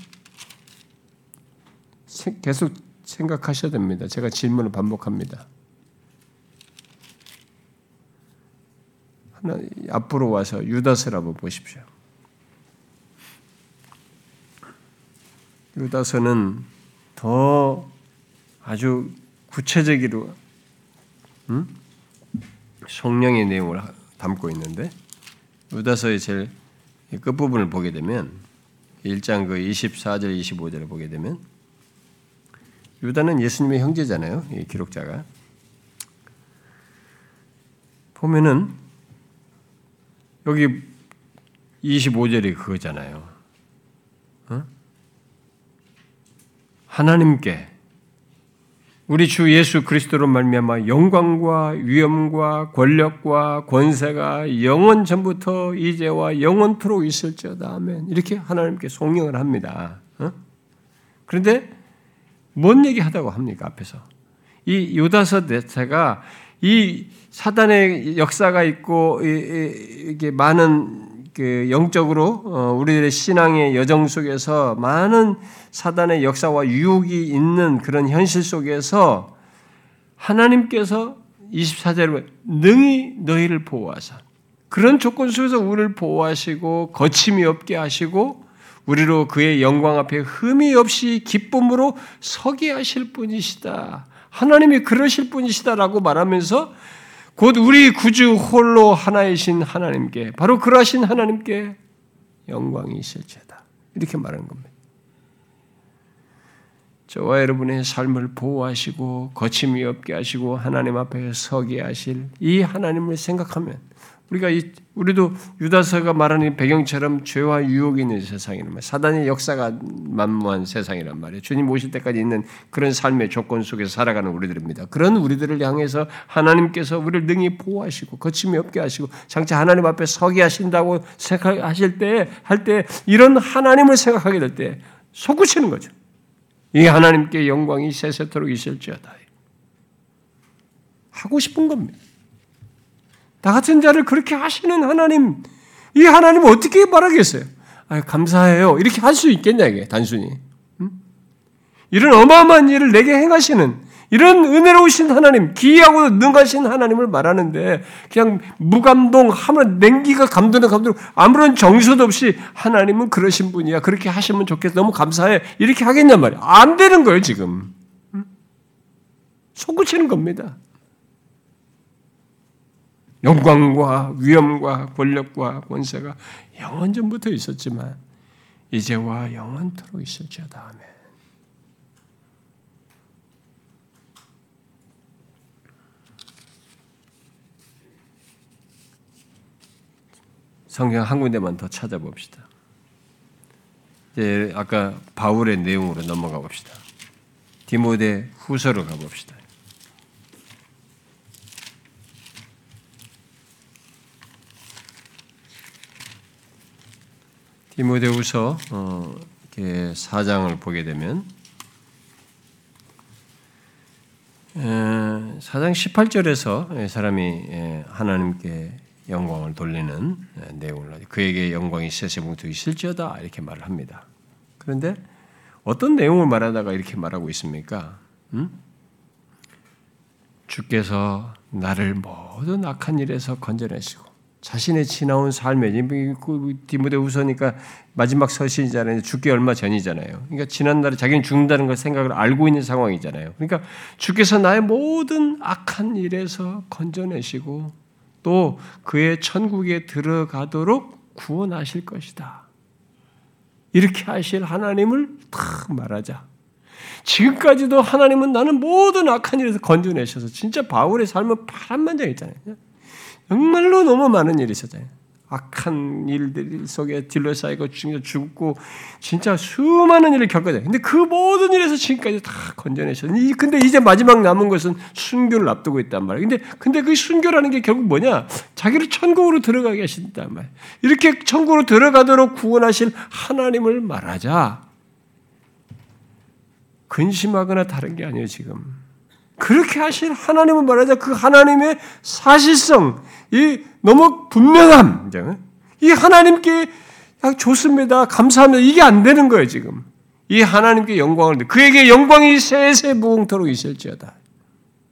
계속 생각하셔야 됩니다. 제가 질문을 반복합니다. 하나 앞으로 와서 유다스를 한번 보십시오. 유다서는 더 아주 구체적으로 음? 성령의 내용을 담고 있는데 유다서의 제일 끝부분을 보게 되면 일 장 그 이십사 절 이십오 절을 보게 되면 유다는 예수님의 형제잖아요. 이 기록자가. 보면은 여기 이십오 절이 그거잖아요. 어? 하나님께 우리 주 예수 그리스도로 말미암아 영광과 위엄과 권력과 권세가 영원 전부터 이제와 영원토록 있을지어다. 아멘. 이렇게 하나님께 송영을 합니다. 어? 그런데 뭔 얘기하다고 합니까? 앞에서 이 유다서 대체가 이 사단의 역사가 있고 이게 많은 그 영적으로 우리들의 신앙의 여정 속에서 많은 사단의 역사와 유혹이 있는 그런 현실 속에서 하나님께서 이십사 절에 능히 너희를 보호하사 그런 조건 속에서 우리를 보호하시고 거침이 없게 하시고 우리로 그의 영광 앞에 흠이 없이 기쁨으로 서게 하실 분이시다. 하나님이 그러실 분이시다라고 말하면서 곧 우리 구주 홀로 하나이신 하나님께 바로 그러하신 하나님께 영광이 있을지어다 이렇게 말하는 겁니다. 저와 여러분의 삶을 보호하시고 거침이 없게 하시고 하나님 앞에 서게 하실 이 하나님을 생각하면 우리가 이, 우리도 유다서가 말하는 배경처럼 죄와 유혹이 있는 세상이란 말이에요. 사단의 역사가 만무한 세상이란 말이에요. 주님 오실 때까지 있는 그런 삶의 조건 속에서 살아가는 우리들입니다. 그런 우리들을 향해서 하나님께서 우리를 능히 보호하시고 거침이 없게 하시고 장차 하나님 앞에 서게 하신다고 생각하실 때, 할 때 이런 하나님을 생각하게 될 때 솟구치는 거죠. 이 하나님께 영광이 세세토록 있을지어다. 하고 싶은 겁니다. 나 같은 자를 그렇게 하시는 하나님, 이 하나님 어떻게 말하겠어요? 아, 감사해요. 이렇게 할 수 있겠냐 이게 단순히. 음? 이런 어마어마한 일을 내게 행하시는 이런 은혜로우신 하나님, 기이하고 능하신 하나님을 말하는데 그냥 무감동, 하면 냉기가 감도는 감도는 아무런 정서도 없이 하나님은 그러신 분이야. 그렇게 하시면 좋겠어. 너무 감사해. 이렇게 하겠냔 말이야. 안 되는 거예요 지금. 음? 속구치는 겁니다. 영광과 위엄과 권력과 권세가 영원전부터 있었지만 이제와 영원토록 있을지어다. 아멘. 성경 한 군데만 더 찾아봅시다. 이제 아까 바울의 내용으로 넘어가 봅시다. 디모데 후서로 가봅시다. 디모데후서 어, 이렇게 사 장을 보게 되면 에, 사 장 십팔 절에서 이 사람이 에, 하나님께 영광을 돌리는 에, 내용을 그에게 영광이 세세봉투 있을지어다 이렇게 말을 합니다. 그런데 어떤 내용을 말하다가 이렇게 말하고 있습니까? 음? 주께서 나를 모든 악한 일에서 건져내시고 자신의 지나온 삶에 디모데후서니까 마지막 서신이잖아요. 죽기 얼마 전이잖아요. 그러니까 지난날에 자기는 죽는다는 걸 생각을 알고 있는 상황이잖아요. 그러니까 주께서 나의 모든 악한 일에서 건져내시고 또 그의 천국에 들어가도록 구원하실 것이다. 이렇게 하실 하나님을 딱 말하자. 지금까지도 하나님은 나는 모든 악한 일에서 건져내셔서 진짜 바울의 삶은 파란만장했잖아요. 정말로 너무 많은 일이 있었잖아요. 악한 일들 속에 뒤로싸이고 죽고 진짜 수많은 일을 겪었잖아요. 근데 그 모든 일에서 지금까지 다 건져내셨는데 근데 이제 마지막 남은 것은 순교를 앞두고 있단 말이에요. 근데, 근데 그 순교라는 게 결국 뭐냐? 자기를 천국으로 들어가게 하신단 말이에요. 이렇게 천국으로 들어가도록 구원하실 하나님을 말하자. 근심하거나 다른 게 아니에요, 지금. 그렇게 하실 하나님을 말하자 그 하나님의 사실성, 이 너무 분명함, 이 하나님께 좋습니다, 감사합니다 이게 안 되는 거예요 지금. 이 하나님께 영광을 그에게 영광이 세세무궁토록 있을지어다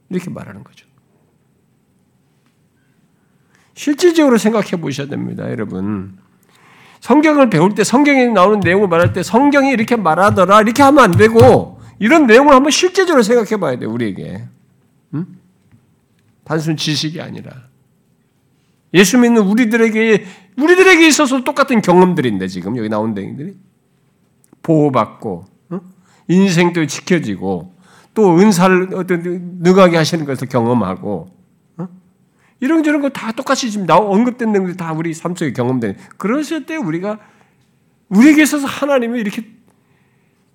이렇게 말하는 거죠. 실질적으로 생각해 보셔야 됩니다, 여러분. 성경을 배울 때 성경에 나오는 내용을 말할 때 성경이 이렇게 말하더라 이렇게 하면 안 되고. 이런 내용을 한번 실제적으로 생각해 봐야 돼요, 우리에게. 음? 단순 지식이 아니라. 예수 믿는 우리들에게, 우리들에게 있어서 똑같은 경험들인데, 지금 여기 나온 내용들이. 보호받고, 음? 인생도 지켜지고, 또 은사를 어떤 능하게 하시는 것을 경험하고, 음? 이런저런 거 다 똑같이 지금 나온 언급된 내용들이 다 우리 삶 속에 경험된. 그랬을 때 우리가, 우리에게 있어서 하나님이 이렇게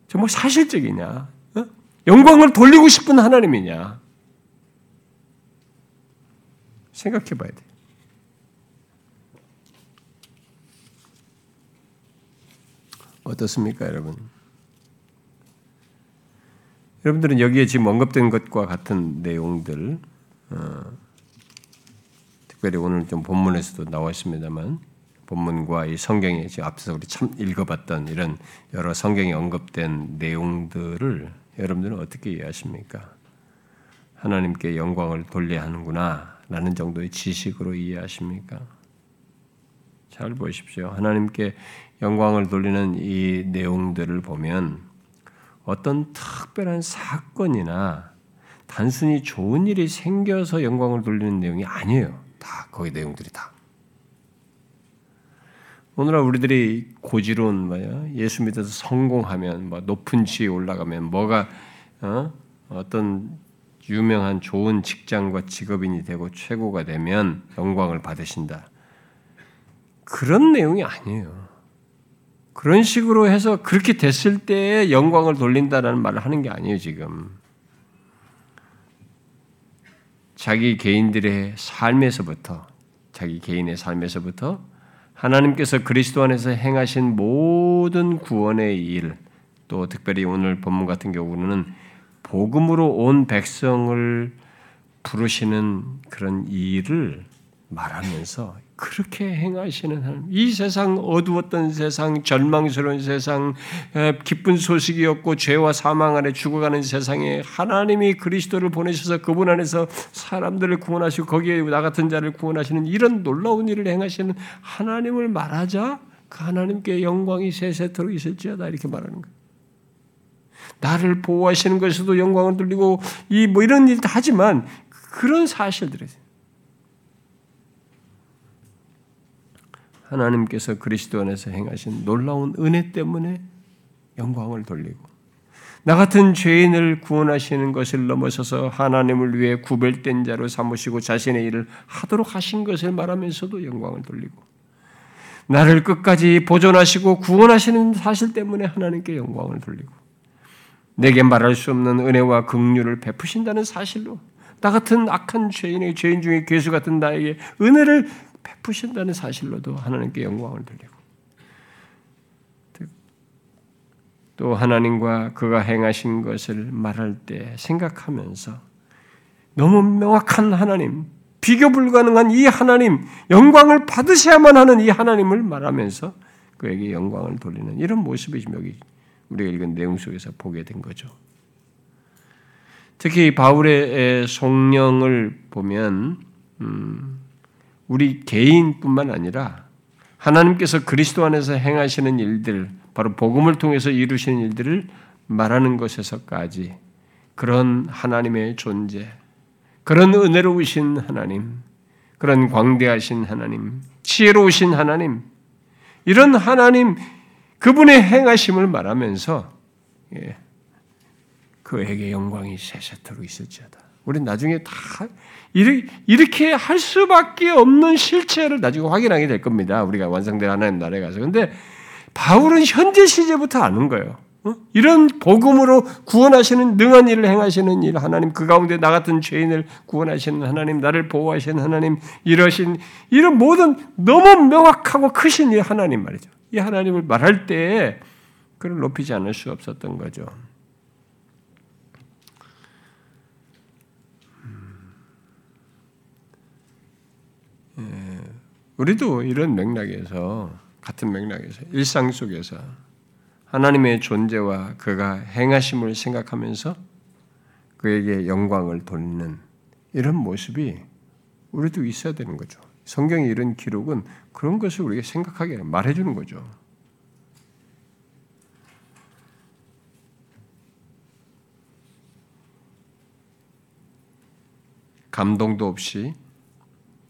정말 사실적이냐? 어? 영광을 돌리고 싶은 하나님이냐? 생각해 봐야 돼. 어떻습니까, 여러분? 여러분들은 여기에 지금 언급된 것과 같은 내용들, 어, 특별히 오늘 좀 본문에서도 나와 있습니다만, 본문과 이 성경에 앞서서 우리 참 읽어봤던 이런 여러 성경에 언급된 내용들을 여러분들은 어떻게 이해하십니까? 하나님께 영광을 돌려야 하는구나 라는 정도의 지식으로 이해하십니까? 잘 보십시오. 하나님께 영광을 돌리는 이 내용들을 보면 어떤 특별한 사건이나 단순히 좋은 일이 생겨서 영광을 돌리는 내용이 아니에요. 다 거기 내용들이 다. 오늘날 우리들이 고지론 뭐야 예수 믿어서 성공하면 뭐 높은 지위에 올라가면 뭐가 어? 어떤 유명한 좋은 직장과 직업인이 되고 최고가 되면 영광을 받으신다. 그런 내용이 아니에요. 그런 식으로 해서 그렇게 됐을 때에 영광을 돌린다라는 말을 하는 게 아니에요, 지금. 자기 개인들의 삶에서부터, 자기 개인의 삶에서부터 하나님께서 그리스도 안에서 행하신 모든 구원의 일, 또 특별히 오늘 본문 같은 경우는 복음으로 온 백성을 부르시는 그런 일을 말하면서 그렇게 행하시는 하나님, 이 세상 어두웠던 세상, 절망스러운 세상, 기쁜 소식이 없고 죄와 사망 아래 죽어가는 세상에 하나님이 그리스도를 보내셔서 그분 안에서 사람들을 구원하시고 거기에 나 같은 자를 구원하시는 이런 놀라운 일을 행하시는 하나님을 말하자 그 하나님께 영광이 세세토록 있을지어다 이렇게 말하는 거예요. 나를 보호하시는 것에서도 영광을 돌리고 이 뭐 이런 일도 하지만 그런 사실들이 하나님께서 그리스도 안에서 행하신 놀라운 은혜 때문에 영광을 돌리고 나 같은 죄인을 구원하시는 것을 넘어서서 하나님을 위해 구별된 자로 삼으시고 자신의 일을 하도록 하신 것을 말하면서도 영광을 돌리고 나를 끝까지 보존하시고 구원하시는 사실 때문에 하나님께 영광을 돌리고 내게 말할 수 없는 은혜와 긍휼을 베푸신다는 사실로 나 같은 악한 죄인의 죄인 중에 괴수 같은 나에게 은혜를 베푸신다는 사실로도 하나님께 영광을 돌리고 또 하나님과 그가 행하신 것을 말할 때 생각하면서 너무 명확한 하나님, 비교 불가능한 이 하나님, 영광을 받으셔야만 하는 이 하나님을 말하면서 그에게 영광을 돌리는 이런 모습이 지금 여기 우리가 읽은 내용 속에서 보게 된 거죠. 특히 바울의 성령을 보면 음, 우리 개인뿐만 아니라 하나님께서 그리스도 안에서 행하시는 일들, 바로 복음을 통해서 이루시는 일들을 말하는 것에서까지 그런 하나님의 존재, 그런 은혜로우신 하나님, 그런 광대하신 하나님, 지혜로우신 하나님, 이런 하나님, 그분의 행하심을 말하면서 예, 그에게 영광이 세세토록 있을지어다. 우린 나중에 다 이렇게, 이렇게 할 수밖에 없는 실체를 나중에 확인하게 될 겁니다. 우리가 완성된 하나님 나라에 가서. 그런데 바울은 현재 시제부터 아는 거예요. 어? 이런 복음으로 구원하시는 능한 일을 행하시는 일 하나님, 그 가운데 나 같은 죄인을 구원하시는 하나님, 나를 보호하시는 하나님, 이러신 이런 모든 너무 명확하고 크신 이 하나님 말이죠. 이 하나님을 말할 때에 그를 높이지 않을 수 없었던 거죠. 예, 우리도 이런 맥락에서, 같은 맥락에서, 일상 속에서 하나님의 존재와 그가 행하심을 생각하면서 그에게 영광을 돌리는 이런 모습이 우리도 있어야 되는 거죠. 성경의 이런 기록은 그런 것을 우리가 생각하게 말해주는 거죠. 감동도 없이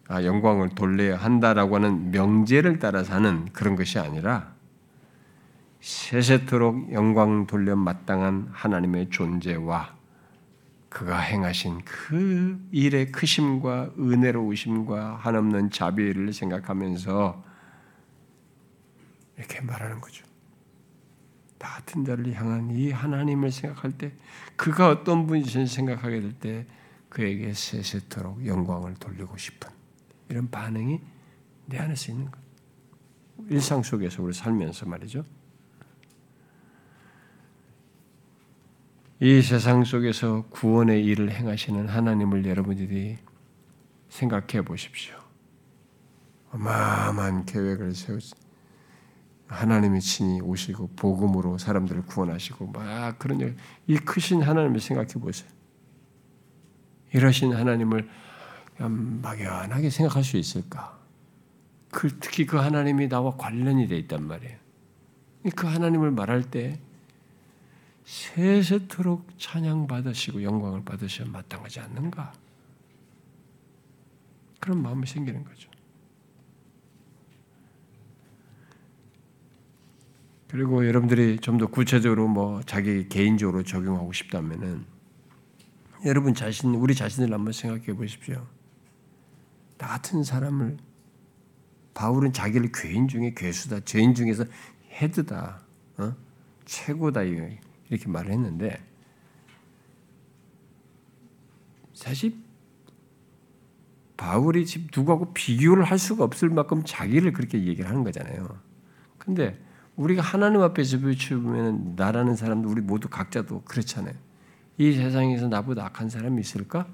아, 영광을 돌려야 한다라고 하는 명제를 따라서 하는 그런 것이 아니라 세세토록 영광 돌려 마땅한 하나님의 존재와 그가 행하신 그 일의 크심과 은혜로우심과 한없는 자비를 생각하면서 이렇게 말하는 거죠. 나 같은 자를 향한 이 하나님을 생각할 때 그가 어떤 분이신지 생각하게 될 때 그에게 세세토록 영광을 돌리고 싶은 이런 반응이 내 안에서 있는 거예요. 일상 속에서 우리 살면서 말이죠. 이 세상 속에서 구원의 일을 행하시는 하나님을 여러분들이 생각해 보십시오. 어마어마한 계획을 세우시 하나님이 친히 오시고 복음으로 사람들을 구원하시고 막 그런 일, 이 크신 하나님을 생각해 보세요. 이러신 하나님을 막연하게 생각할 수 있을까? 그, 특히 그 하나님이 나와 관련이 돼 있단 말이에요. 그 하나님을 말할 때 세세토록 찬양받으시고 영광을 받으셔야 마땅하지 않는가? 그런 마음이 생기는 거죠. 그리고 여러분들이 좀 더 구체적으로 뭐 자기 개인적으로 적용하고 싶다면은 여러분 자신, 우리 자신을 한번 생각해 보십시오. 나 같은 사람을 바울은 자기를 괴인 중에 괴수다, 죄인 중에서 헤드다, 어? 최고다 이렇게 말을 했는데 사실 바울이 지금 누구하고 비교를 할 수가 없을 만큼 자기를 그렇게 얘기를 하는 거잖아요. 근데 우리가 하나님 앞에서 비추면 나라는 사람도 우리 모두 각자도 그렇잖아요. 이 세상에서 나보다 악한 사람이 있을까?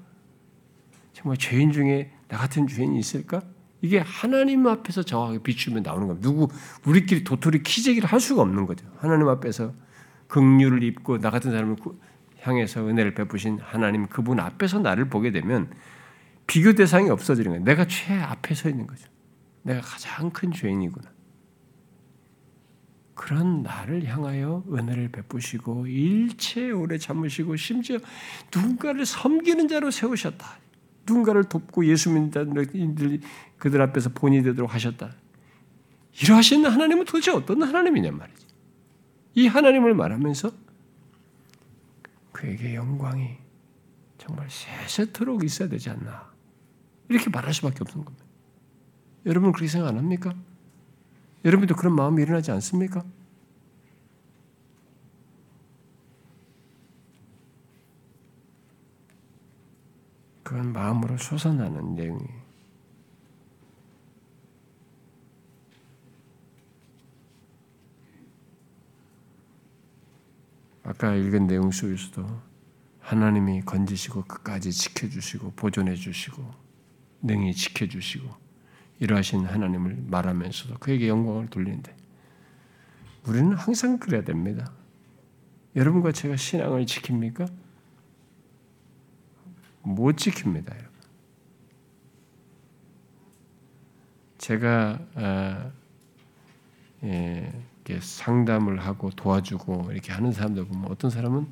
정말 죄인 중에 나 같은 죄인이 있을까? 이게 하나님 앞에서 정확하게 비추면 나오는 겁니다. 누구 우리끼리 도토리 키재기를 할 수가 없는 거죠. 하나님 앞에서 긍휼을 입고 나 같은 사람을 향해서 은혜를 베푸신 하나님 그분 앞에서 나를 보게 되면 비교 대상이 없어지는 거예요. 내가 최 앞에 서 있는 거죠. 내가 가장 큰 죄인이구나. 그런 나를 향하여 은혜를 베푸시고 일체 오래 참으시고 심지어 누군가를 섬기는 자로 세우셨다. 누군가를 돕고 예수 믿는 자들 그들 앞에서 본이 되도록 하셨다. 이러하신 하나님은 도대체 어떤 하나님이냐 말이지. 이 하나님을 말하면서 그에게 영광이 정말 세세토록 있어야 되지 않나. 이렇게 말할 수밖에 없는 겁니다. 여러분 그렇게 생각 안 합니까? 여러분도 그런 마음이 일어나지 않습니까? 그건 마음으로 솟아나는 내용이에요. 아까 읽은 내용 속에서도 하나님이 건지시고 끝까지 지켜주시고 보존해주시고 능히 지켜주시고 이러하신 하나님을 말하면서도 그에게 영광을 돌리는데 우리는 항상 그래야 됩니다. 여러분과 제가 신앙을 지킵니까? 못 지킵니다. 여러분. 제가 아, 예, 이렇게 상담을 하고 도와주고 이렇게 하는 사람들 보면 어떤 사람은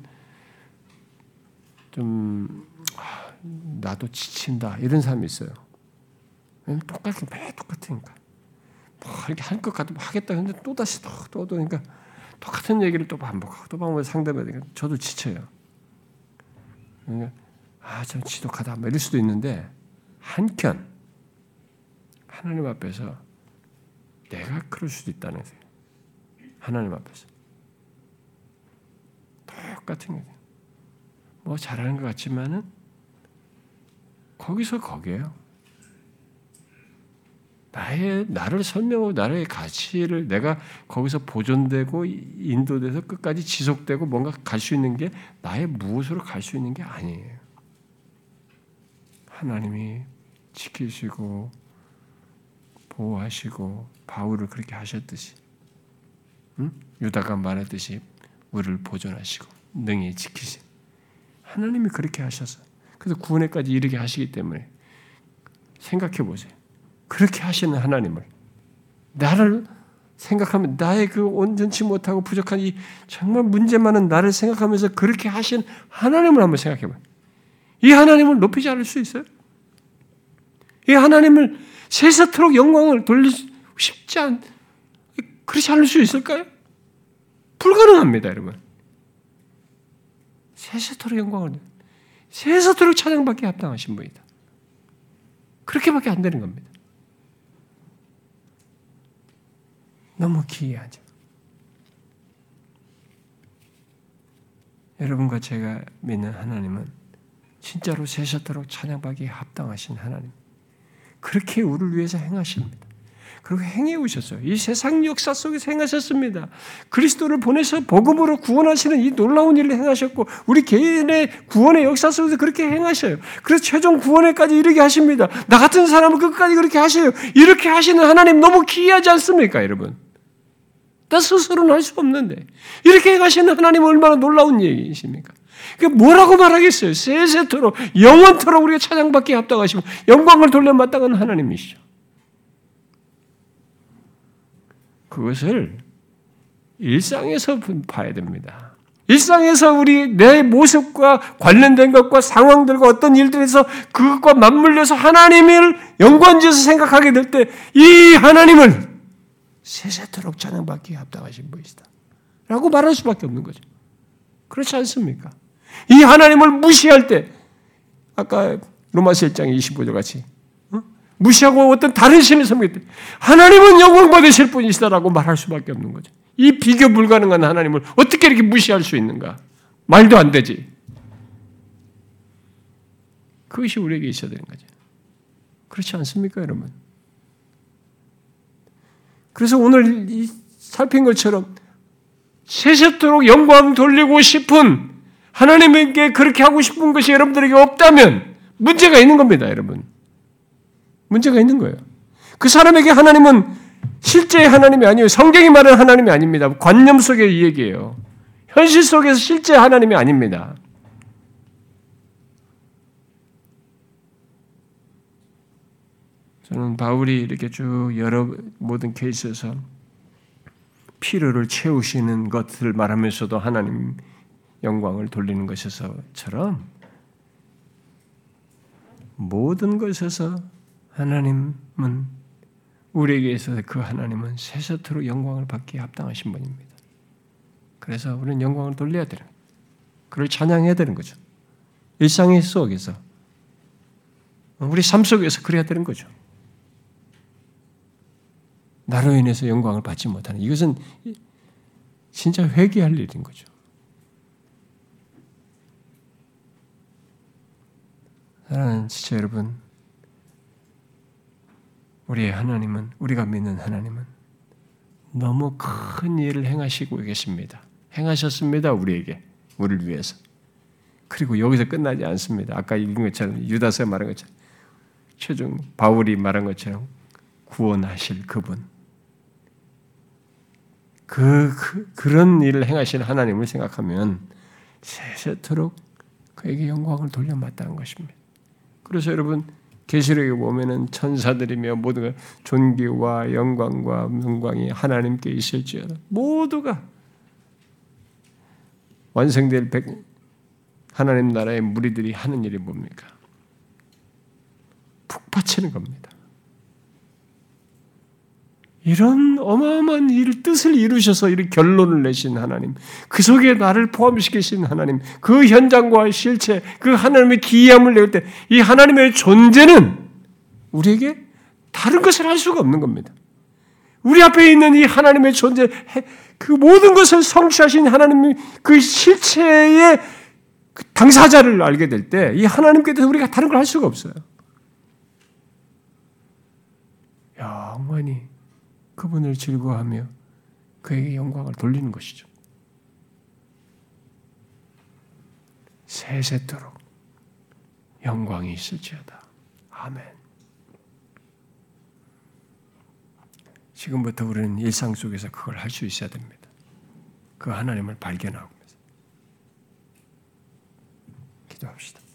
좀 아, 나도 지친다 이런 사람이 있어요. 똑같은 매일 똑같으니까 뭐 이렇게 할 것 같으면 하겠다 했는데 또 다시 또 또 그러니까 똑같은 얘기를 또 반복하고 또 반복해서 상담해야 되니까 저도 지쳐요. 그러니까 아 참 지독하다 뭐 이럴 수도 있는데 한편 하나님 앞에서 내가 그럴 수도 있다는 거예요. 하나님 앞에서 똑같은 거예요. 뭐 잘하는 것 같지만은 거기서 거기에요. 나의, 나를 설명하고 나의 가치를 내가 거기서 보존되고 인도돼서 끝까지 지속되고 뭔가 갈 수 있는 게 나의 무엇으로 갈 수 있는 게 아니에요. 하나님이 지키시고 보호하시고 바울을 그렇게 하셨듯이 응? 유다가 말했듯이 우리를 보존하시고 능히 지키신 하나님이 그렇게 하셔서 그래서 구원에까지 이르게 하시기 때문에 생각해 보세요. 그렇게 하시는 하나님을 나를 생각하면 나의 그 온전치 못하고 부족한 이 정말 문제 많은 나를 생각하면서 그렇게 하신 하나님을 한번 생각해봐요. 이 하나님을 높이지 않을 수 있어요? 이 하나님을 세세토록 영광을 돌리고 싶지 않 그렇지 않을 수 있을까요? 불가능합니다, 여러분. 세세토록 영광을 세세토록 찬양받기에 합당하신 분이다. 그렇게밖에 안 되는 겁니다. 너무 기이하죠. 여러분과 제가 믿는 하나님은 진짜로 세세토록 찬양받기에 합당하신 하나님. 그렇게 우리를 위해서 행하십니다. 그리고 행해 오셨어요. 이 세상 역사 속에서 행하셨습니다. 그리스도를 보내서 복음으로 구원하시는 이 놀라운 일을 행하셨고 우리 개인의 구원의 역사 속에서 그렇게 행하셔요. 그래서 최종 구원에까지 이르게 하십니다. 나 같은 사람은 끝까지 그렇게 하셔요. 이렇게 하시는 하나님 너무 기이하지 않습니까, 여러분? 나 스스로는 할 수 없는데 이렇게 행하시는 하나님 얼마나 놀라운 얘기이십니까? 그러니까 뭐라고 말하겠어요? 세세토록 영원토록 우리가 찬양받기에 합당하시고 영광을 돌려마땅한 하나님이시죠. 그것을 일상에서 봐야 됩니다. 일상에서 우리 내 모습과 관련된 것과 상황들과 어떤 일들에서 그것과 맞물려서 하나님을 연관지어서 생각하게 될 때 이 하나님을 세세토록 찬양받기에 합당하신 분이시다 라고 말할 수밖에 없는 거죠. 그렇지 않습니까? 이 하나님을 무시할 때 아까 로마서 일 장 이십오 절 같이 어? 무시하고 어떤 다른 신을 섬길 때 하나님은 영광 받으실 분이시다라고 말할 수밖에 없는 거죠. 이 비교 불가능한 하나님을 어떻게 이렇게 무시할 수 있는가? 말도 안 되지. 그것이 우리에게 있어야 되는 거죠. 그렇지 않습니까, 여러분? 그래서 오늘 이 살핀 것처럼 세세토록 영광 돌리고 싶은 하나님께 그렇게 하고 싶은 것이 여러분들에게 없다면 문제가 있는 겁니다, 여러분. 문제가 있는 거예요. 그 사람에게 하나님은 실제의 하나님이 아니에요. 성경이 말하는 하나님이 아닙니다. 관념 속의 이 얘기예요. 현실 속에서 실제 하나님이 아닙니다. 저는 바울이 이렇게 쭉 여러 모든 케이스에서 필요를 채우시는 것을 말하면서도 하나님 영광을 돌리는 것에서처럼 모든 것에서 하나님은 우리에게 있어서 그 하나님은 세세토록 영광을 받기에 합당하신 분입니다. 그래서 우리는 영광을 돌려야 되는 거예요. 그를 찬양해야 되는 거죠. 일상의 속에서 우리 삶 속에서 그래야 되는 거죠. 나로 인해서 영광을 받지 못하는 이것은 진짜 회개할 일인 거죠. 사랑하는 지체 여러분, 우리의 하나님은, 우리가 믿는 하나님은 너무 큰 일을 행하시고 계십니다. 행하셨습니다, 우리에게, 우리를 위해서. 그리고 여기서 끝나지 않습니다. 아까 읽은 것처럼, 유다서에 말한 것처럼, 최종 바울이 말한 것처럼 구원하실 그분, 그, 그 그런 일을 행하시는 하나님을 생각하면 세세토록 그에게 영광을 돌려마땅한 것입니다. 그래서 여러분 계시록에 보면은 천사들이며 모두가 존귀와 영광과 영광이 하나님께 있을지어다 모두가 완성될 백, 하나님 나라의 무리들이 하는 일이 뭡니까? 푹 받치는 겁니다. 이런 어마어마한 일, 뜻을 이루셔서 이런 결론을 내신 하나님, 그 속에 나를 포함시키신 하나님, 그 현장과 실체, 그 하나님의 기이함을 내릴 때 이 하나님의 존재는 우리에게 다른 것을 할 수가 없는 겁니다. 우리 앞에 있는 이 하나님의 존재, 그 모든 것을 성취하신 하나님의 그 실체의 당사자를 알게 될 때 이 하나님께 대해서 우리가 다른 걸 할 수가 없어요. 영원히 그분을 즐거워하며 그에게 영광을 돌리는 것이죠. 세세토록 영광이 있을지어다. 아멘. 지금부터 우리는 일상 속에서 그걸 할 수 있어야 됩니다. 그 하나님을 발견하고 기도합시다.